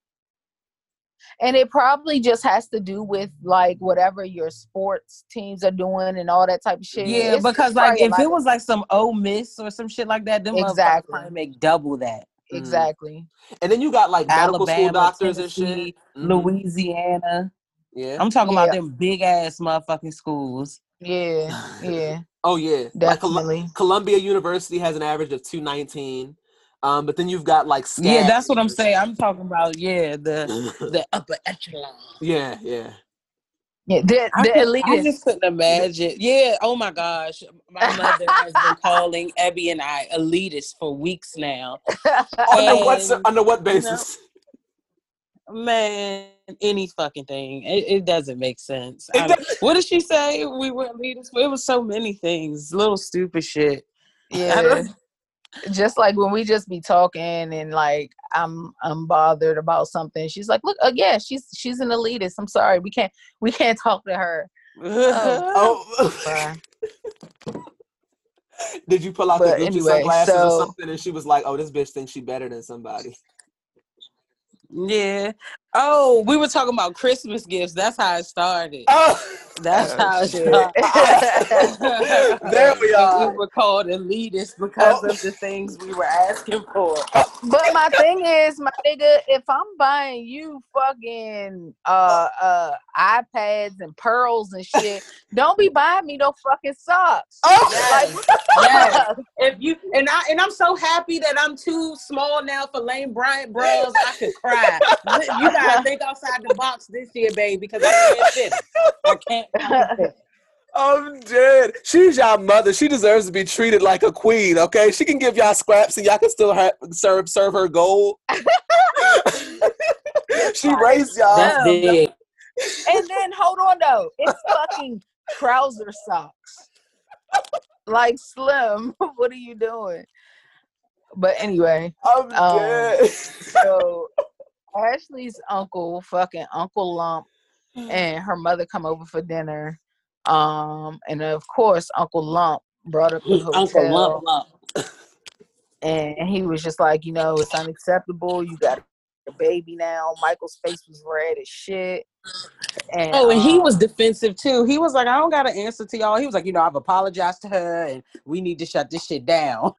And it probably just has to do with like whatever your sports teams are doing and all that type of shit. Yeah, it's because like if it was like some Ole Miss or some shit like that, them motherfuckers probably make double that. Exactly. Mm. And then you got like medical school doctors, Tennessee, and shit. Louisiana. Yeah, I'm talking about them big ass motherfucking schools. Yeah. Oh yeah, definitely. Like Columbia University has an average of 219. But then you've got like SCAD. Yeah, that's what I'm saying. I'm talking about the upper echelon. Yeah. The elite. I just couldn't imagine. Yeah. Oh my gosh, my mother has been calling Abby and I elitists for weeks now. Under what basis? Man, any fucking thing. It doesn't make sense. What did she say? We were elitists. It was so many things. Little stupid shit. Yeah. Just like when we just be talking and like I'm bothered about something, she's like, "Look, she's an elitist. I'm sorry, we can't talk to her." Did you pull out the Gucci sunglasses or something? And she was like, "Oh, this bitch thinks she better than somebody." Yeah. Oh, we were talking about Christmas gifts. That's how it started. Oh, that's how it started. There we are. We were called elitists because of the things we were asking for. But my thing is, my nigga, if I'm buying you fucking iPads and pearls and shit, don't be buying me no fucking socks. Oh, yes. If you and I'm so happy that I'm too small now for Lane Bryant bros. I could cry. You gotta think outside the box this year, babe, because I can't fit. I'm dead. She's y'all mother. She deserves to be treated like a queen, okay? She can give y'all scraps and y'all can still serve her gold. She raised y'all. That's big. And then, hold on, though. It's fucking trouser socks. Like, Slim, what are you doing? But anyway. I'm dead. So... Ashley's fucking Uncle Lump and her mother come over for dinner. And of course, Uncle Lump brought up the hotel. Uncle Lump. And he was just like, it's unacceptable. You got a baby now. Michael's face was red as shit. And, and he was defensive too. He was like, I don't got an answer to y'all. He was like, I've apologized to her and we need to shut this shit down.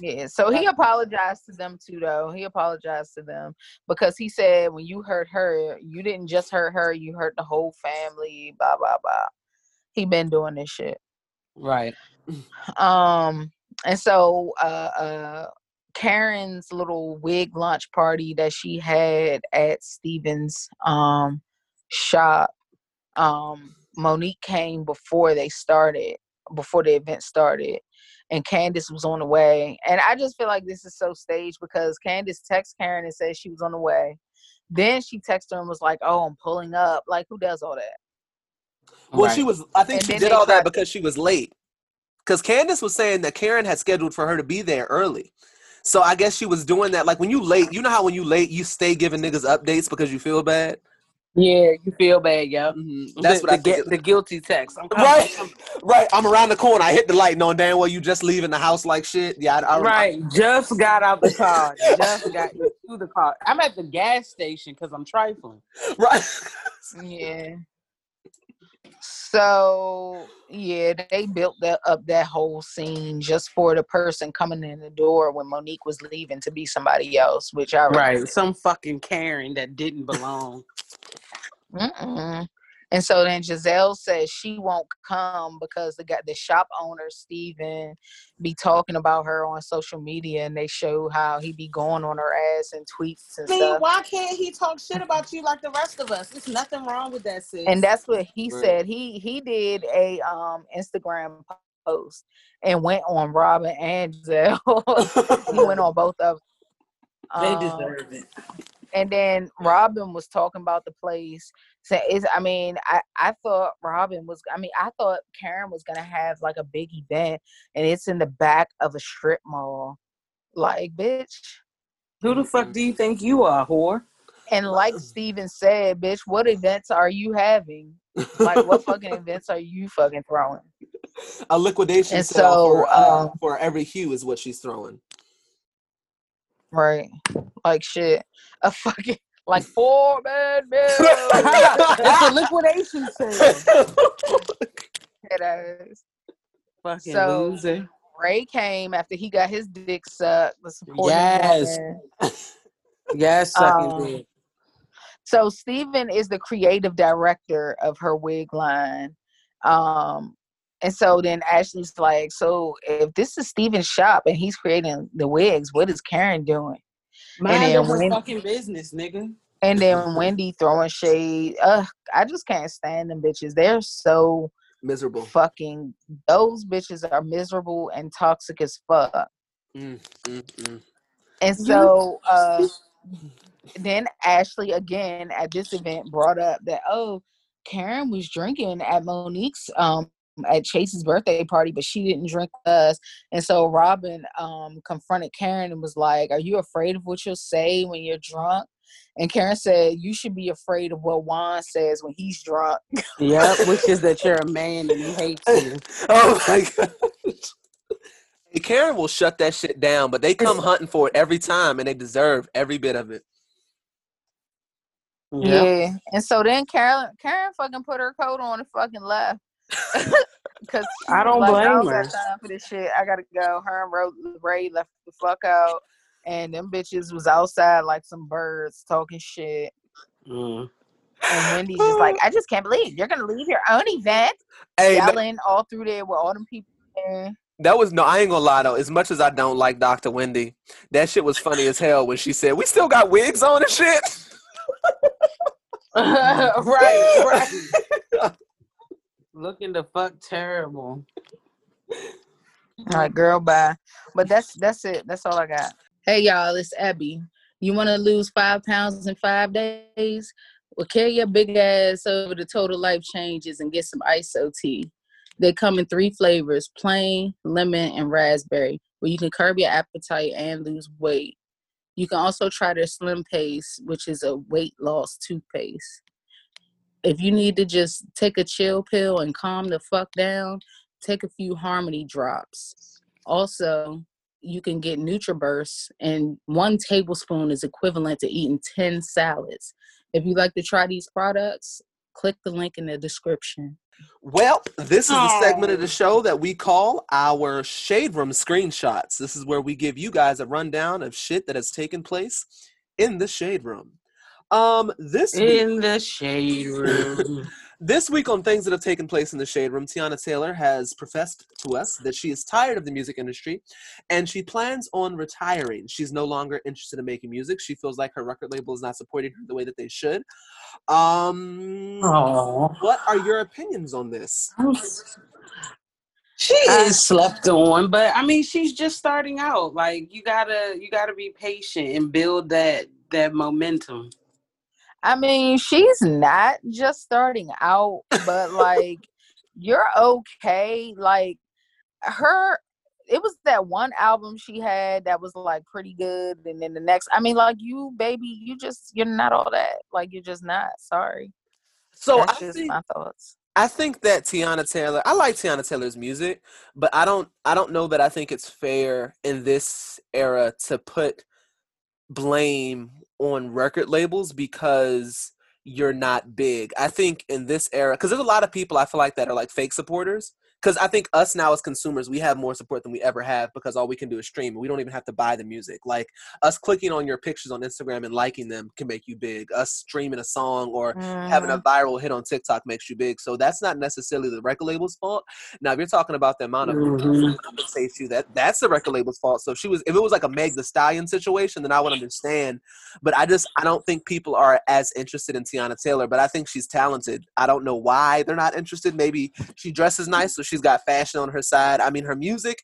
Yeah, so he apologized to them too, though. He apologized to them because he said when you hurt her, you didn't just hurt her, you hurt the whole family, blah, blah, blah. He been doing this shit. Right. And so Karen's little wig launch party that she had at Steven's shop. Monique came before the event started, and Candace was on the way. And I just feel like this is so staged because Candace texts Karen and says she was on the way. Then she texted her and was like, "Oh, I'm pulling up." Like, who does all that? Well, right. She was. I think she did all that because she was late. Because Candace was saying that Karen had scheduled for her to be there early. So I guess she was doing that. Like when you late, you know how when you late, you stay giving niggas updates because you feel bad. Yeah, you feel bad, yeah. Mm-hmm. That's what I get. The guilty text. Right. I'm around the corner. I hit the light. No, damn well, you just leaving the house like shit. Yeah. Just got out the car. Just got to the car. I'm at the gas station because I'm trifling. Right. Yeah. So, yeah, they built that whole scene just for the person coming in the door when Monique was leaving to be somebody else, which I remember. Some fucking Karen that didn't belong. And so then Giselle says she won't come because the shop owner, Steven, be talking about her on social media, and they show how he be going on her ass and tweets and stuff. Why can't he talk shit about you like the rest of us? There's nothing wrong with that, sis. And that's what he said. He did a Instagram post and went on Robin and Giselle. He went on both of them. They deserve it. And then Robin was talking about the place. So I thought Karen was going to have like a big event, and it's in the back of a strip mall. Like, bitch. Who the fuck do you think you are, whore? And like Steven said, bitch, what events are you having? Like, what fucking events are you fucking throwing? A liquidation and sale for every hue is what she's throwing. Right, like shit, a fucking like 4-man bill. It's a liquidation sale. It is. Fucking so loser. Ray came after he got his dick sucked. Yes, yes, sucking dick. So Steven is the creative director of her wig line, and so then Ashley's like, so if this is Steven's shop and he's creating the wigs, what is Karen doing? Mind your fucking business, nigga. And then Wendy throwing shade. Ugh, I just can't stand them bitches. They're so miserable. Fucking, those bitches are miserable and toxic as fuck. And so then Ashley, again, at this event, brought up that, oh, Karen was drinking at Monique's at Chase's birthday party, but she didn't drink with us. And so Robin confronted Karen and was like, are you afraid of what you'll say when you're drunk? And Karen said, you should be afraid of what Juan says when he's drunk. Yep, which is that you're a man and he hates you. Oh my God. Karen will shut that shit down, but they come hunting for it every time, and they deserve every bit of it. Yep. Yeah. And so then Karen fucking put her coat on and fucking left. Because I don't blame her. Time for this shit. I gotta go. Her and Ray left the fuck out, and them bitches was outside like some birds talking shit. And Wendy's just like, I just can't believe you're gonna leave your own event, yelling all through there with all them people there. I ain't gonna lie though, as much as I don't like Dr. Wendy, that shit was funny as hell when she said, we still got wigs on and shit. Right. Looking the fuck terrible. All right, girl, bye. But that's it. That's all I got. Hey, y'all, it's Abby. You want to lose 5 pounds in 5 days? Well, carry your big ass over to Total Life Changes and get some ISO tea. They come in 3 flavors, plain, lemon, and raspberry, where you can curb your appetite and lose weight. You can also try their Slim Paste, which is a weight loss toothpaste. If you need to just take a chill pill and calm the fuck down, take a few Harmony drops. Also, you can get NutriBurst, and 1 tablespoon is equivalent to eating 10 salads. If you'd like to try these products, click the link in the description. Well, this is the segment of the show that we call our Shade Room Screenshots. This is where we give you guys a rundown of shit that has taken place in the Shade Room. This week on things that have taken place in the Shade Room, Teyana Taylor has professed to us that she is tired of the music industry and she plans on retiring. She's no longer interested in making music. She feels like her record label is not supporting her the way that they should. What are your opinions on this? She is slept on, but I mean, she's just starting out. Like, you gotta be patient and build that momentum. I mean, she's not just starting out, but like, you're okay. Like, it was that one album she had that was like pretty good, and then the next. I mean, like, you, baby, you're not all that. Like, you're just not. Sorry. So that's my thoughts. I think that Teyana Taylor, I like Teyana Taylor's music, but I don't know that I think it's fair in this era to put blame on record labels because you're not big. I think in this era, because there's a lot of people I feel like that are like fake supporters because I think us now as consumers, we have more support than we ever have because all we can do is stream. We don't even have to buy the music. Like us clicking on your pictures on Instagram and liking them can make you big. Us streaming a song or having a viral hit on TikTok makes you big. So that's not necessarily the record label's fault. Now, if you're talking about the amount of I would say to you that that's the record label's fault. So if it was like a Meg Thee Stallion situation, then I would understand. But I don't think people are as interested in Teyana Taylor, but I think she's talented. I don't know why they're not interested. Maybe she dresses nice, so she's got fashion on her side. I mean, her music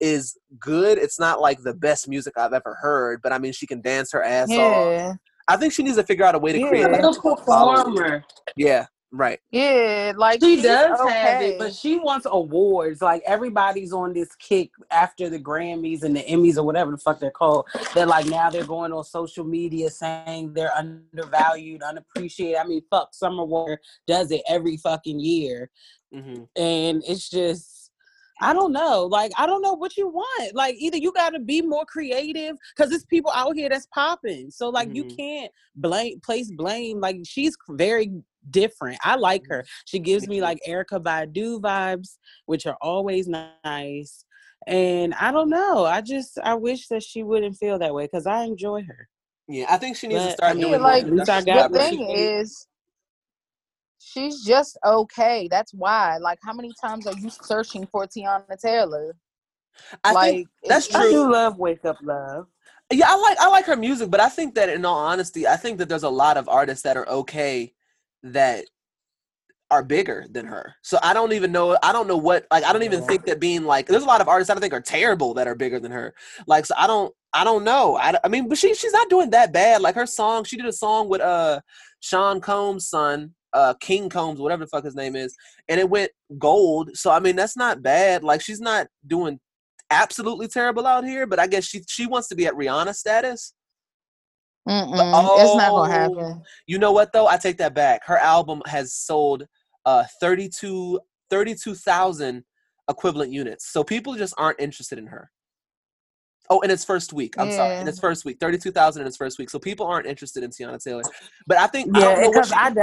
is good. It's not like the best music I've ever heard, but I mean, she can dance her ass off. I think she needs to figure out a way to create like a performer. Yeah. Right. Yeah, like she does have it, but she wants awards. Like everybody's on this kick after the Grammys and the Emmys or whatever the fuck they're called. They're like now they're going on social media saying they're undervalued, unappreciated. I mean, fuck, Summer Walker does it every fucking year. Mm-hmm. And it's just, I don't know. Like, I don't know what you want. Like, either you got to be more creative because there's people out here that's popping. So, like, you can't place blame. Like, she's very different. I like her. She gives me like Erykah Badu vibes, which are always nice. And I don't know. I wish that she wouldn't feel that way because I enjoy her. Yeah, I think she needs to start doing like more. The thing is, she's just okay. That's why. Like, how many times are you searching for Teyana Taylor? I think that's true. I do love Wake Up Love. Yeah, I like her music, but I think that in all honesty, I think that there's a lot of artists that are okay that are bigger than her. So I don't even think that being like, there's a lot of artists I don't think are terrible that are bigger than her. Like, so I don't know. I mean, but she's not doing that bad. Like her song, she did a song with Sean Combs' son, King Combs, whatever the fuck his name is. And it went gold. So, I mean, that's not bad. Like she's not doing absolutely terrible out here, but I guess she wants to be at Rihanna status. It's not gonna happen. You know what though? I take that back. Her album has sold 32,000 equivalent units. So people just aren't interested in her. Oh, in its first week. In its first week. 32,000 in its first week. So people aren't interested in Teyana Taylor. But I think... Yeah, because I'm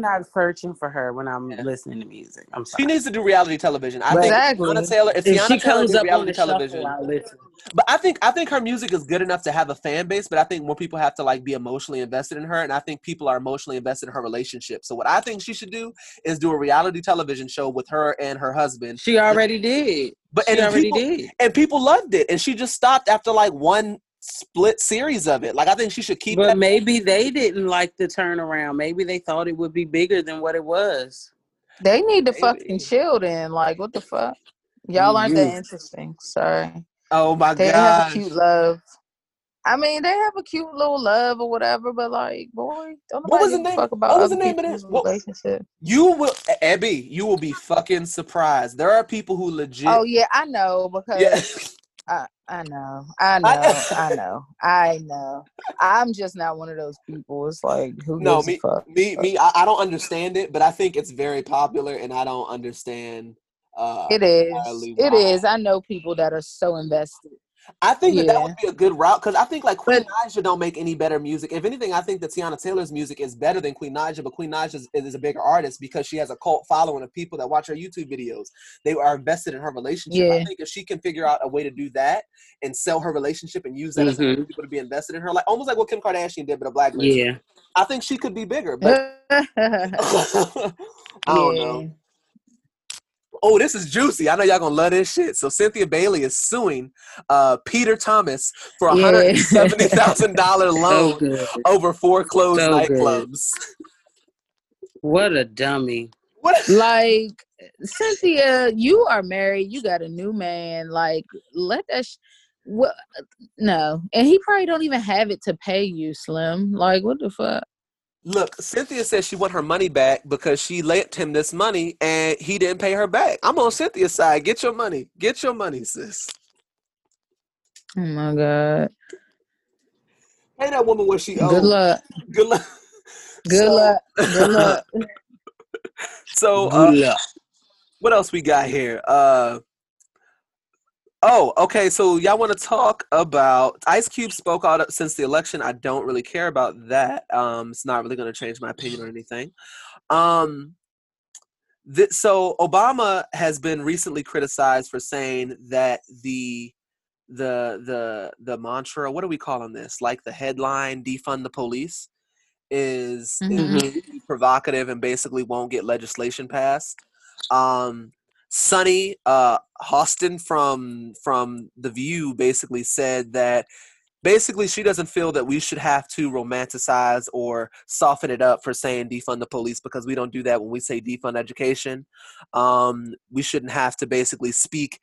not searching for her when I'm listening to music. I'm sorry. She needs to do reality television. I think Teyana Taylor... If Teyana Taylor did reality television... But I think her music is good enough to have a fan base, but I think more people have to like be emotionally invested in her, and I think people are emotionally invested in her relationship. So what I think she should do is do a reality television show with her and her husband. She already did. And people loved it, and she just stopped after like one split series of it. Like I think she should keep. But maybe they didn't like the turnaround. Maybe they thought it would be bigger than what it was. They need to fucking chill then. Like what the fuck? Y'all aren't that interesting. Sorry. Oh my god. They have a cute love. I mean, they have a cute little love or whatever, but like, boy, don't nobody fuck about other people's relationship. You will, Abby, you will be fucking surprised. There are people who legit. Oh yeah, I know because I know. I'm just not one of those people. It's like who gives a fuck? I don't understand it, but I think it's very popular, and I don't understand. It is. I know people that are so invested. I think that would be a good route because I think like Queen Naija don't make any better music. If anything, I think that Teyana Taylor's music is better than Queen Naija, but Queen Naija is a bigger artist because she has a cult following of people that watch her YouTube videos. They are invested in her relationship. Yeah. I think if she can figure out a way to do that and sell her relationship and use that as a way for people to be invested in her, like almost like what Kim Kardashian did with a black lady. Yeah. I think she could be bigger, but I don't know. Oh, this is juicy. I know y'all gonna love this shit. So Cynthia Bailey is suing Peter Thomas for a $170,000 loan over four closed nightclubs. What a dummy. Like, Cynthia, you are married. You got a new man. Like, let that... No. And he probably don't even have it to pay you, Slim. Like, what the fuck? Look, Cynthia says she want her money back because she lent him this money and he didn't pay her back. I'm on Cynthia's side. Get your money. Get your money, sis. Oh, my God. Hey, that woman what she owed. Good luck. Good luck. Good luck. So, what else we got here? So y'all want to talk about Ice Cube spoke out since the election. I don't really care about that. It's not really going to change my opinion or anything. So Obama has been recently criticized for saying that the mantra, what do we call on this? Like the headline, defund the police, is really provocative and basically won't get legislation passed. Sonny Hostin from The View basically said that basically she doesn't feel that we should have to romanticize or soften it up for saying defund the police, because we don't do that when we say defund education. We shouldn't have to basically speak.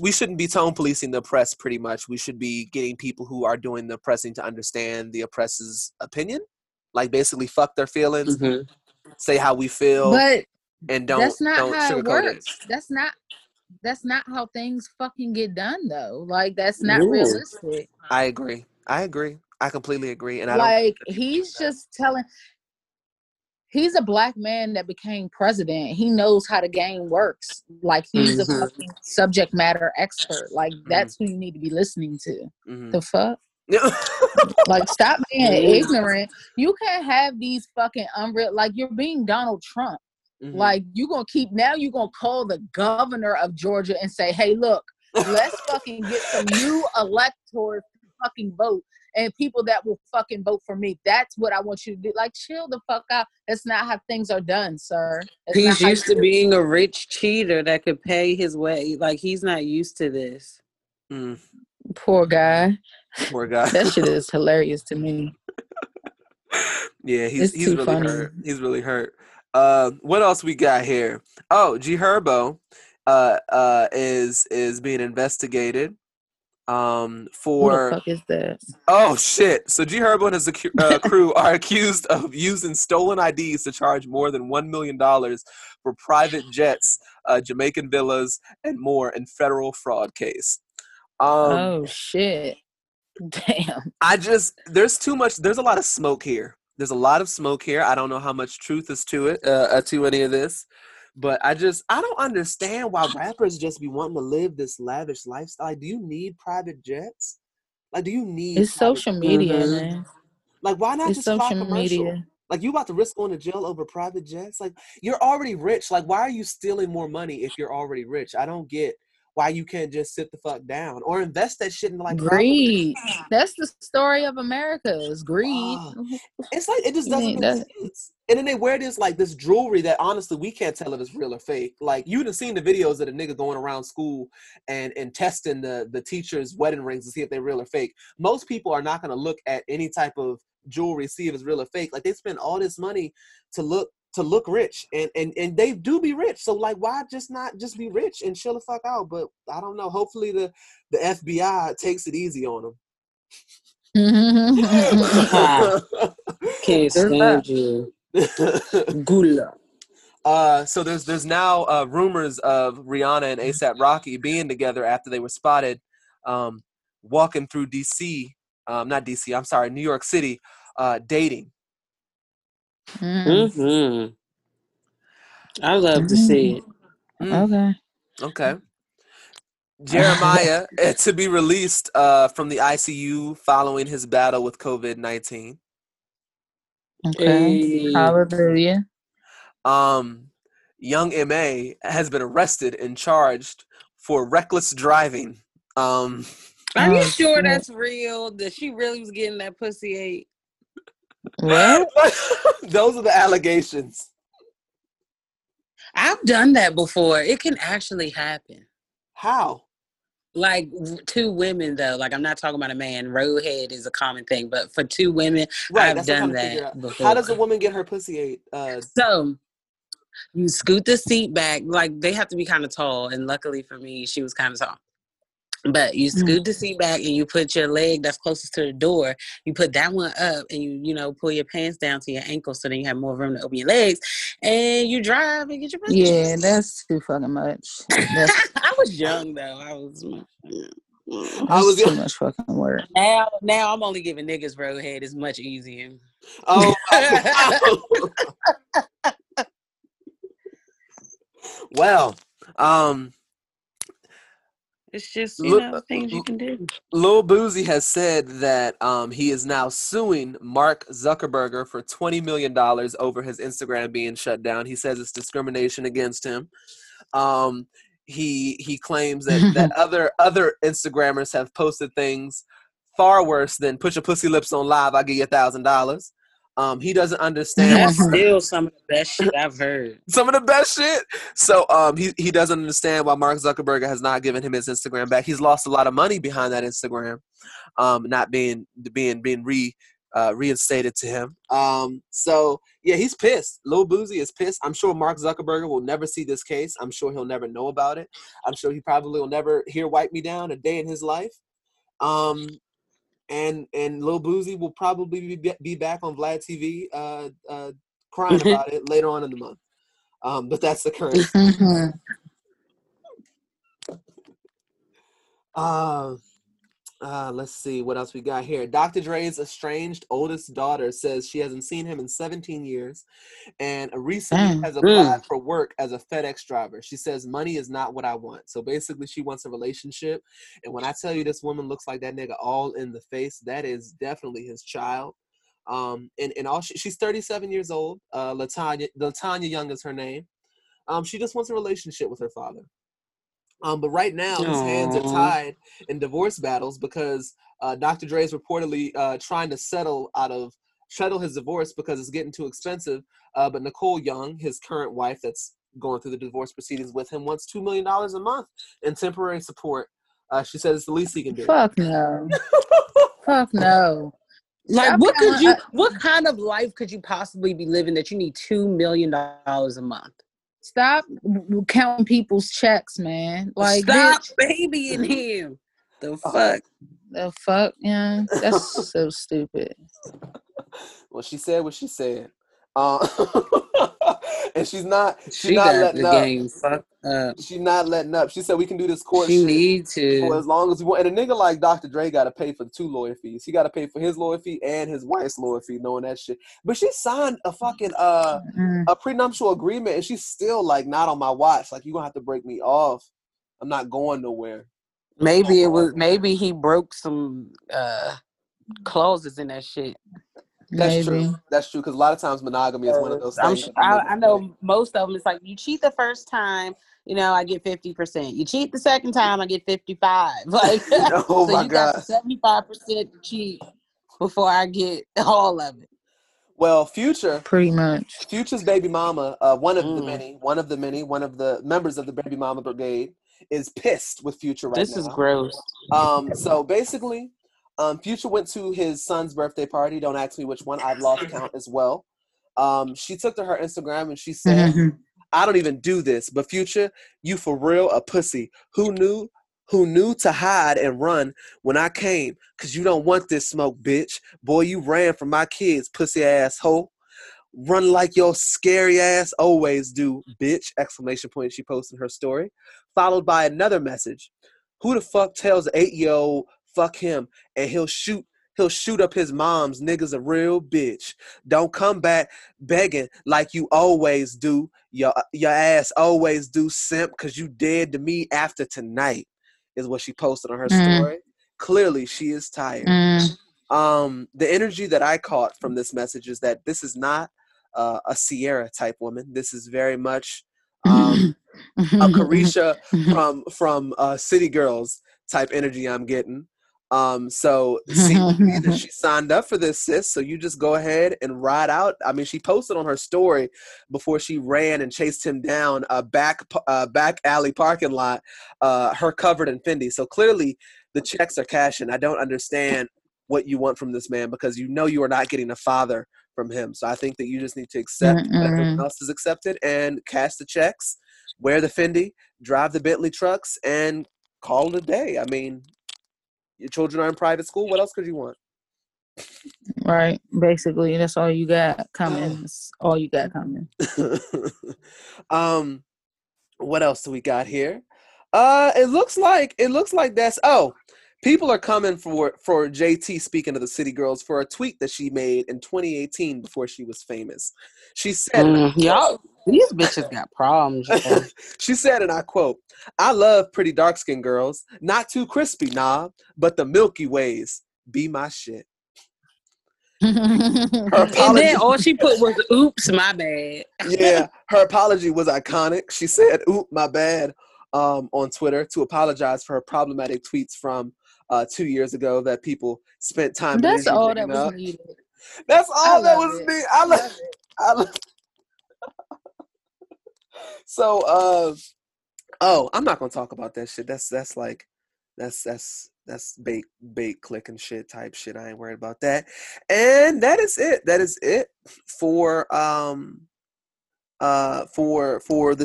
We shouldn't be tone policing the oppressed, pretty much. We should be getting people who are doing the oppressing to understand the oppressor's opinion. Like basically fuck their feelings, say how we feel. But and don't sugarcoat it. That's not how things fucking get done, though. Like, that's not realistic. I agree. I completely agree. And I like, he's just telling. He's a black man that became president. He knows how the game works. Like, he's a fucking subject matter expert. Like, that's who you need to be listening to. The fuck? Like, stop being ignorant. You can't have these fucking unreal. Like, you're being Donald Trump. Like, you gonna keep, now you gonna call the governor of Georgia and say, hey, look, let's fucking get some new electors to fucking vote and people that will fucking vote for me. That's what I want you to do. Like, chill the fuck out. That's not how things are done, sir. He's used to being a rich cheater that could pay his way. Like, he's not used to this. Poor guy. Poor guy. That shit is hilarious to me. Yeah, he's really funny. Hurt. He's really hurt. What else we got here? Oh, G Herbo is being investigated for. What the fuck is this? Oh shit! So G Herbo and his crew are accused of using stolen IDs to charge more than $1 million for private jets, Jamaican villas, and more in federal fraud case. Oh shit! Damn. There's a lot of smoke here. There's a lot of smoke here. I don't know how much truth is to it, to any of this, but I don't understand why rappers just be wanting to live this lavish lifestyle. Like, do you need private jets? Like, do you need? It's social media, man. Like, why not just fly commercial? Like, you about to risk going to jail over private jets? Like, you're already rich. Like, why are you stealing more money if you're already rich? I don't get why you can't just sit the fuck down or invest that shit in, like, greed. That's the story of America, is greed. It's like, it just doesn't make sense. And then they wear this, like, this jewelry that honestly we can't tell if it's real or fake. Like, you'd have seen the videos of the nigga going around school and testing the teacher's wedding rings to see if they're real or fake. Most people are not going to look at any type of jewelry, see if it's real or fake. Like, they spend all this money to look rich, and they do be rich. So, like, why not just be rich and chill the fuck out? But I don't know. Hopefully the FBI takes it easy on them. Can't stand you. Gula. So there's now rumors of Rihanna and A$AP Rocky being together after they were spotted walking through New York City, dating. I love to see it. Okay. Jeremiah to be released from the ICU following his battle with COVID-19. Okay. Hallelujah. Young M.A. has been arrested and charged for reckless driving. Are you sure that's real? That she really was getting that pussy ate? What? Those are the allegations. I've done that before. It can actually happen. How? Like, two women, though. Like, I'm not talking about a man. Roadhead is a common thing, but for two women, right, I've done that before. How does a woman get her pussy ate? So you scoot the seat back. Like, they have to be kind of tall, and luckily for me, she was kind of tall. But you scoot the seat back and you put your leg that's closest to the door, you put that one up and you pull your pants down to your ankles so then you have more room to open your legs and you drive and get your pussy. Yeah, that's too fucking much. I was young, though. I was too much fucking work. Now I'm only giving niggas roadhead. It's much easier. Oh. Well, It's just, you know, things you can do. Lil Boosie has said that he is now suing Mark Zuckerberg for $20 million over his Instagram being shut down. He says it's discrimination against him. He claims that other Instagrammers have posted things far worse than "put your pussy lips on live, I'll give you $1,000. He doesn't understand. That's still some of the best shit I've heard. Some of the best shit. So he doesn't understand why Mark Zuckerberg has not given him his Instagram back. He's lost a lot of money behind that Instagram, not being reinstated to him. So yeah, he's pissed. Lil Boosie is pissed. I'm sure Mark Zuckerberg will never see this case. I'm sure he'll never know about it. I'm sure he probably will never hear "Wipe Me Down" a day in his life. And Lil Boosie will probably be back on Vlad TV crying about it later on in the month. But that's the current. Let's see what else we got here. Dr. Dre's estranged oldest daughter says she hasn't seen him in 17 years and recently has applied for work as a FedEx driver. She says money is not what I want. So basically she wants a relationship. And when I tell you this woman looks like that nigga all in the face, that is definitely his child. And all she's 37 years old. LaTanya Young is her name. She just wants a relationship with her father. But right now, his hands are tied in divorce battles because Dr. Dre is reportedly trying to settle his divorce because it's getting too expensive. But Nicole Young, his current wife that's going through the divorce proceedings with him, wants $2 million a month in temporary support. She says it's the least he can do. Fuck no. Fuck no. Like, what kind of life could you possibly be living that you need $2 million a month? Stop counting people's checks, man. Like, stop babying him. The fuck, yeah. That's so stupid. Well, she said what she said. And she's not letting up. Game fucked up. She's not letting up. She said we can do this court shit. She need to. For as long as we want. And a nigga like Dr. Dre got to pay for 2 lawyer fees. He got to pay for his lawyer fee and his wife's lawyer fee, knowing that shit. But she signed a fucking a prenuptial agreement, and she's still like not on my watch. Like, you gonna have to break me off. I'm not going nowhere. Maybe it was. Maybe he broke some clauses in that shit. That's maybe. True. That's true. Because a lot of times monogamy is one of those things. I know most of them. It's like, you cheat the first time, you know, I get 50%. You cheat the second time, I get 55%. Like, oh so my God, 75% to cheat before I get all of it. Well, Future, pretty much. Future's baby mama, one of the members of the baby mama brigade, is pissed with Future right now. This is gross. So basically. Future went to his son's birthday party. Don't ask me which one. I've lost count as well. She took to her Instagram and she said, I don't even do this, but Future, you for real a pussy. Who knew to hide and run when I came? Because you don't want this smoke, bitch. Boy, you ran from my kids, pussy asshole. Run like your scary ass always do, bitch. ! She posted her story. Followed by another message. Who the fuck tells an 8-year-old fuck him, and he'll shoot up his mom's niggas a real bitch. Don't come back begging like you always do. Your ass always do, simp, because you dead to me after tonight, is what she posted on her story. Clearly, she is tired. The energy that I caught from this message is that this is not a Ciara-type woman. This is very much a Carisha from City Girls type energy I'm getting. So see, she signed up for this, sis, so you just go ahead and ride out. I mean, she posted on her story before she ran and chased him down a back alley parking lot, her covered in Fendi. So clearly the checks are cashing. I don't understand what you want from this man, because you know you are not getting a father from him. So I think that you just need to accept what everyone else has accepted and cash the checks, wear the Fendi, drive the Bentley trucks, and call it a day. I mean, your children are in private school. What else could you want? Right. Basically, that's all you got coming. That's all you got coming. What else do we got here? It looks like that's People are coming for JT, speaking of the City Girls, for a tweet that she made in 2018 before she was famous. She said, y'all, these bitches got problems. She said, and I quote, "I love pretty dark-skinned girls. Not too crispy, nah, but the Milky Ways be my shit." And then all she put was, "Oops, my bad." Yeah, her apology was iconic. She said, "Oop, my bad," on Twitter to apologize for her problematic tweets from 2 years ago that people spent time. That's all that was needed. That's all that was needed. I love it. So, I'm not gonna talk about that shit. That's bait, click, and shit type shit. I ain't worried about that. And that is it. That is it for the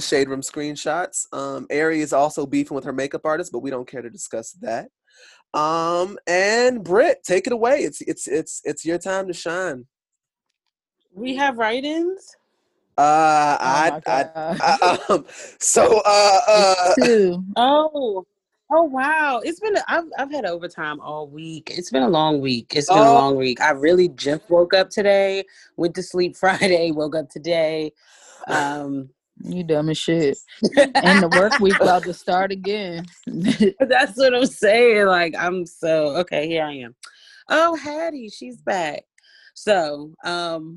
Shade Room screenshots. Ari is also beefing with her makeup artist, but we don't care to discuss that. And Britt, take it away. It's your time to shine. We have write-ins. Oh wow! It's been I've had overtime all week. It's been a long week. It's been a long week. I really just woke up today. Went to sleep Friday. Woke up today. You dumb as shit. And the work week about to start again. That's what I'm saying. Like okay. Here I am. Oh, Hattie, she's back. So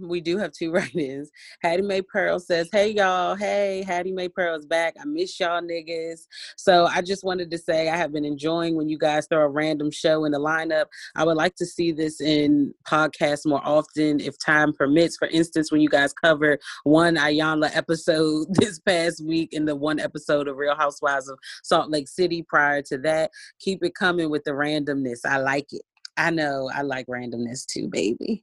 we do have two write-ins. Hattie Mae Pearl says, "Hey, y'all. Hey, Hattie Mae Pearl's back. I miss y'all niggas. So I just wanted to say I have been enjoying when you guys throw a random show in the lineup. I would like to see this in podcasts more often if time permits. For instance, when you guys covered one Ayanla episode this past week and the one episode of Real Housewives of Salt Lake City prior to that. Keep it coming with the randomness. I like it. I know I like randomness too, baby."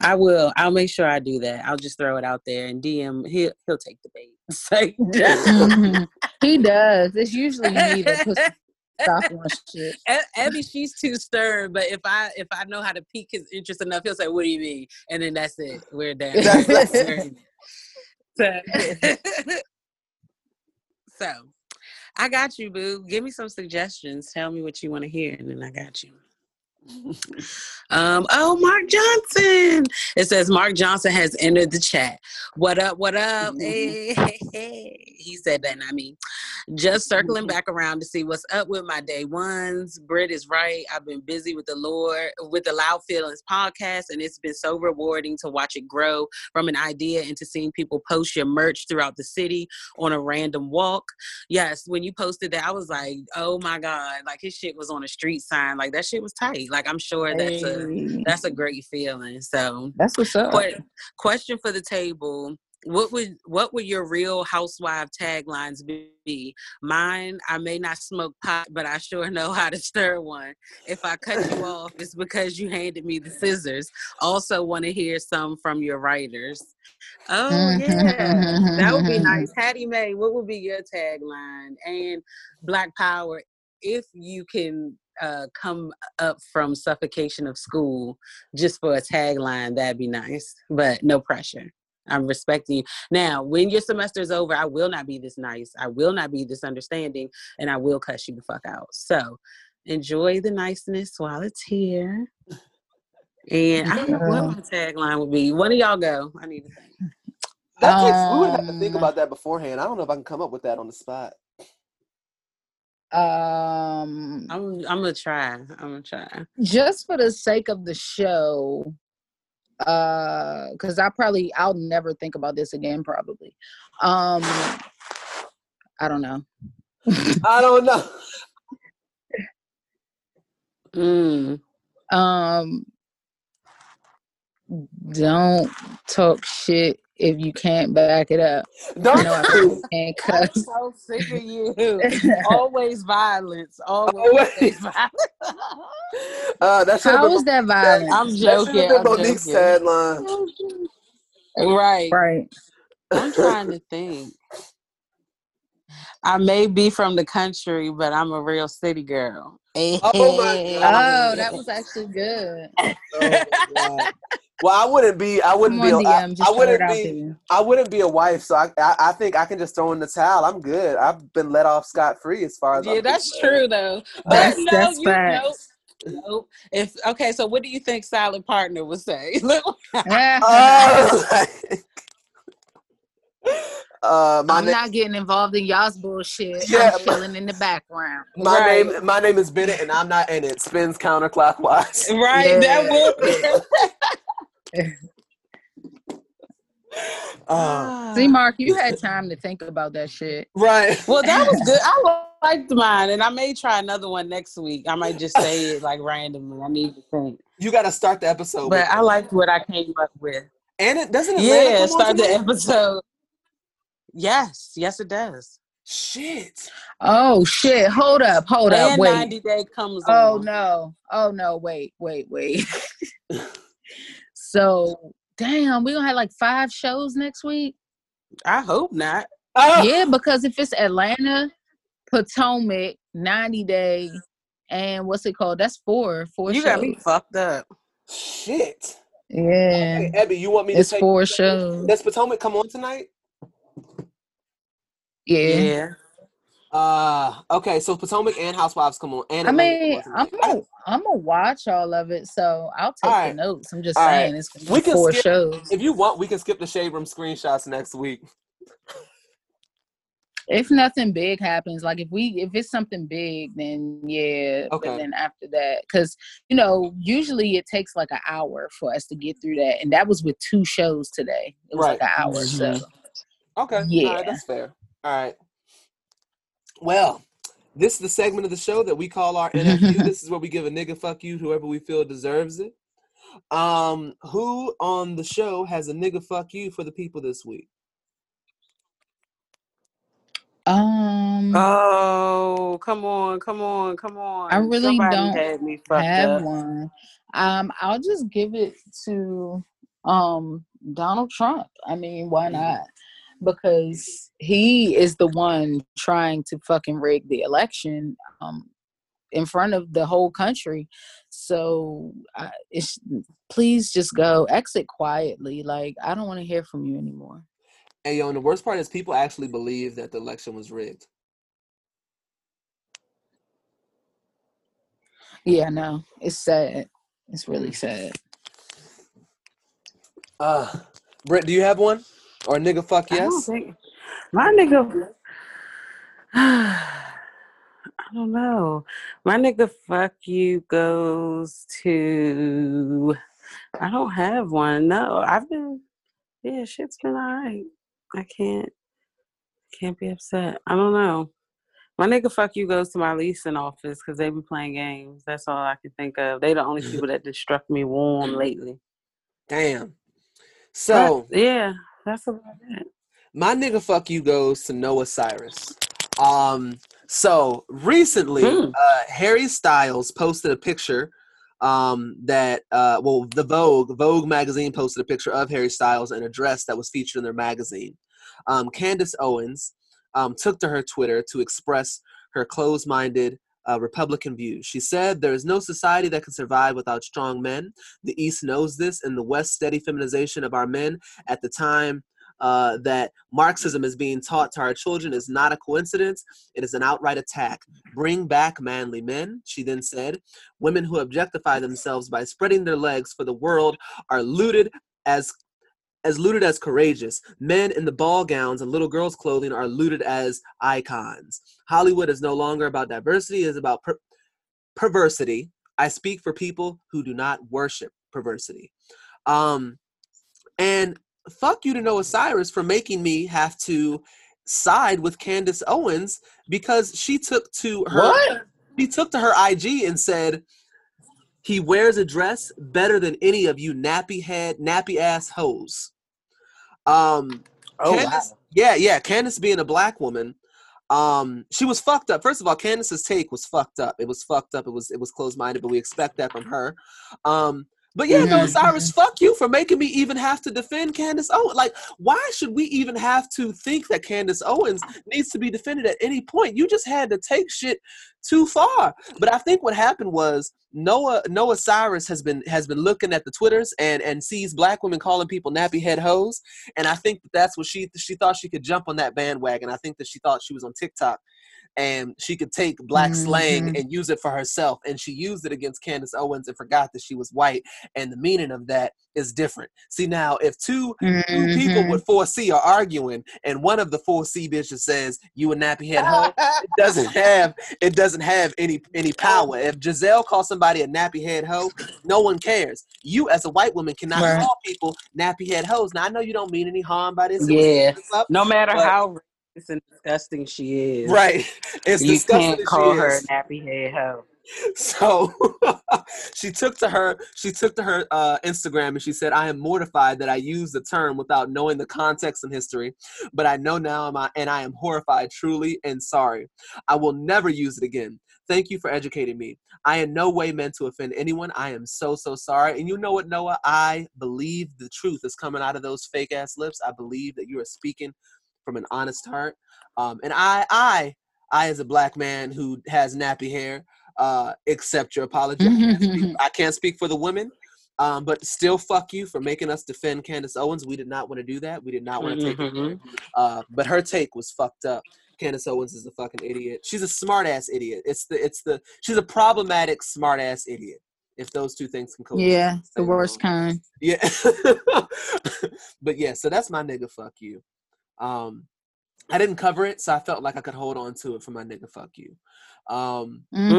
I will. I'll make sure I do that. I'll just throw it out there and DM. He'll take the bait. Like, mm-hmm. He does. It's usually me that puts stop on shit. Abby, she's too stern. But if I know how to pique his interest enough, he'll say, "What do you mean?" And then that's it. We're done. So I got you, boo. Give me some suggestions. Tell me what you want to hear, and then I got you. Mark Johnson. It says Mark Johnson has entered the chat. What up? What up? Hey, hey, hey. He said that, and I mean, just circling back around to see what's up with my day ones. Britt is right. I've been busy with the Lord, with the Loud Feelings podcast, and it's been so rewarding to watch it grow from an idea into seeing people post your merch throughout the city on a random walk. Yes, when you posted that, I was like, oh my God, like his shit was on a street sign. Like that shit was tight. Like I'm sure that's a great feeling. So that's what's up. Question for the table. What would your Real Housewife taglines be? Mine, I may not smoke pot, but I sure know how to stir one. If I cut you off, it's because you handed me the scissors. Also want to hear some from your writers. Oh, yeah. That would be nice. Hattie Mae, what would be your tagline? And Black Power, if you can come up from suffocation of school just for a tagline, that'd be nice. But no pressure. I'm respecting you. Now, when your semester is over, I will not be this nice. I will not be this understanding, and I will cuss you the fuck out. So enjoy the niceness while it's here. And I don't know what my tagline would be. One of y'all go. I need to think. We would have to think about that beforehand. I don't know if I can come up with that on the spot. I'm gonna try. Just for the sake of the show, because I'll never think about this again, probably. I don't know. Don't talk shit if you can't back it up. I'm so sick of you. Always violence. How is that violence? I'm joking. Monique's tagline. Right. I'm trying to think. I may be from the country, but I'm a real city girl. Oh, that was actually good. Oh, well, I wouldn't be a wife, so I think I can just throw in the towel. I'm good. I've been let off scot-free as far as I'm concerned. That's true, though. But that's facts. Nope. So what do you think Silent Partner would say? I'm not getting involved in y'all's bullshit. Yeah, I'm chilling in the background. My name is Bennett, and I'm not in it. Spins counterclockwise. Right. Yeah. That would. See, Mark, you had time to think about that shit. Right. Well, that was good. I liked mine, and I may try another one next week. I might just say it like randomly. I need to think. You got to start the episode. But I liked what I came up with. And it doesn't. Yeah, start the episode. Yes, it does. Shit. Oh, shit. Hold up. Wait. 90 Day comes on. Oh, no. Wait. So, damn, we're going to have like 5 shows next week? I hope not. Oh. Yeah, because if it's Atlanta, Potomac, 90 Day, and what's it called? That's 4 shows. You got me fucked up. Shit. Yeah. Hey, Abby, you want me to take... It's 4 shows. Does Potomac come on tonight? Yeah. Okay, so Potomac and Housewives come on. And I'm gonna watch all of it, so I'll take the notes. I'm just saying it's gonna be 4 shows. If you want, we can skip the Shade Room screenshots next week. If nothing big happens, like if it's something big, then yeah. Okay. But then after that, because usually it takes like an hour for us to get through that, and that was with 2 shows today. It was like an hour, so okay, yeah, that's fair. All right. Well, this is the segment of the show that we call our NFU. This is where we give a nigga fuck you to whoever we feel deserves it. Who on the show has a nigga fuck you for the people this week? Oh, come on. I really don't have one. I'll just give it to Donald Trump. I mean, why not? Because he is the one trying to fucking rig the election in front of the whole country. So please just go exit quietly. Like, I don't want to hear from you anymore. And, and the worst part is people actually believe that the election was rigged. Yeah, no, it's sad. It's really sad. Britt, do you have one? Or nigga fuck yes? I don't think my nigga... I don't know. My nigga fuck you goes to... I don't have one. No, I've been... Yeah, shit's been all right. I can't be upset. I don't know. My nigga fuck you goes to my leasing office because they be playing games. That's all I can think of. They the only people that just struck me warm lately. Damn. So... But, yeah. That's about it. My nigga fuck you goes to Noah Cyrus. So recently, Harry Styles posted a picture the Vogue magazine posted a picture of Harry Styles in a dress that was featured in their magazine. Candace Owens took to her Twitter to express her closed-minded Republican views. She said, "There is no society that can survive without strong men. The East knows this, and the West steady feminization of our men at the time that Marxism is being taught to our children is not a coincidence. It is an outright attack. Bring back manly men," she then said. "Women who objectify themselves by spreading their legs for the world are looted as courageous. Men in the ball gowns and little girls' clothing are looted as icons. Hollywood is no longer about diversity, it is about perversity. I speak for people who do not worship perversity." And fuck you to Noah Cyrus for making me have to side with Candace Owens because she took to her IG and said, "He wears a dress better than any of you nappy ass hoes." Candace, wow. Yeah. Candace being a black woman, she was fucked up. First of all, Candace's take was fucked up. It was fucked up. It was closed-minded, but we expect that from her. But yeah, Noah Cyrus, fuck you for making me even have to defend Candace Owens. Like, why should we even have to think that Candace Owens needs to be defended at any point? You just had to take shit too far. But I think what happened was Noah Cyrus has been looking at the Twitters and sees black women calling people nappy head hoes. And I think that's what she thought she could jump on that bandwagon. I think that she thought she was on TikTok and she could take black slang and use it for herself. And she used it against Candace Owens and forgot that she was white. And the meaning of that is different. See, now, if two people with 4C are arguing and one of the 4C bitches says, you a nappy head hoe, it doesn't have any power. If Giselle calls somebody a nappy head hoe, no one cares. You as a white woman cannot call people nappy head hoes. Now, I know you don't mean any harm by this. Yeah. No matter how racist and disgusting she is. Right. It's you can't call her a nappy head hoe. So she took to her Instagram and she said, I am mortified that I used the term without knowing the context and history, but I know now and I am horrified, truly, and sorry. I will never use it again. Thank you for educating me. I in no way meant to offend anyone. I am so, so sorry. And you know what, Noah? I believe the truth is coming out of those fake ass lips. I believe that you are speaking from an honest heart. And I as a black man who has nappy hair, accept your apology. I can't speak for the women, but still fuck you for making us defend Candace Owens. We did not want to do that. We did not want to take it. But her take was fucked up. Candace Owens is a fucking idiot. She's a smart ass idiot. She's a problematic smart ass idiot. If those two things can coexist. Yeah, the worst kind. Yeah. But yeah, so that's my nigga fuck you. I didn't cover it, so I felt like I could hold on to it for my nigga fuck you. And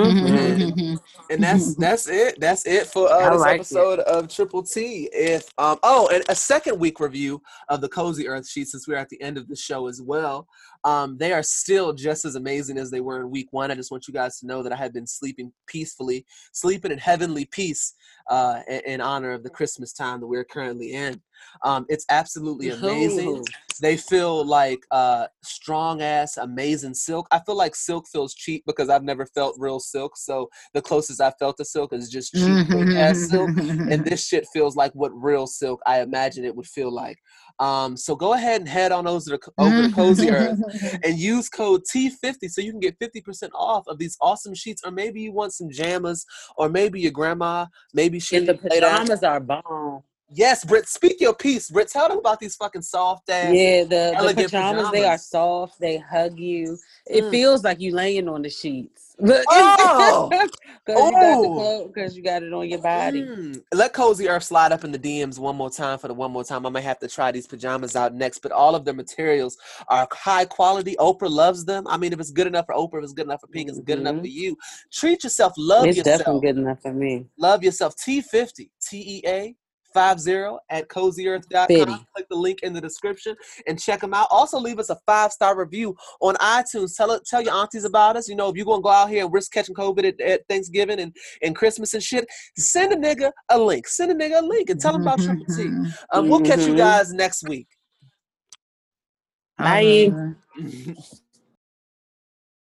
that's it for this episode of Triple T. And a second week review of the Cozy Earth Sheet, since we're at the end of the show as well. They are still just as amazing as they were in week one. I just want you guys to know that I have been sleeping in heavenly peace in honor of the Christmas time that we're currently in. It's absolutely amazing. Ooh. They feel like strong ass amazing silk. I feel like silk feels cheap because I've never felt real silk, so the closest I felt to silk is just cheap ass silk, and this shit feels like what real silk I imagine it would feel like. So go ahead and head on over to Cozy Earth and use code T50 so you can get 50% off of these awesome sheets, or maybe you want some jammers, or maybe your grandma, maybe she and the pajamas are bomb. Yes, Britt, speak your piece. Britt, tell them about these fucking soft ass. Yeah, the pajamas, they are soft. They hug you. It feels like you laying on the sheets. Because you got it on your body. Let Cozy Earth slide up in the DMs one more time. I might have to try these pajamas out next, but all of their materials are high quality. Oprah loves them. I mean, if it's good enough for Oprah, if it's good enough for Pink, it's good enough for you. Treat yourself. Love yourself. It's definitely good enough for me. Love yourself. T50. TEA50 at CozyEarth.com. Click the link in the description and check them out. Also, leave us a 5-star review on iTunes. Tell your aunties about us. You know, if you're going to go out here and risk catching COVID at Thanksgiving and Christmas and shit, send a nigga a link. And tell them about Triple T. We'll catch you guys next week. Bye.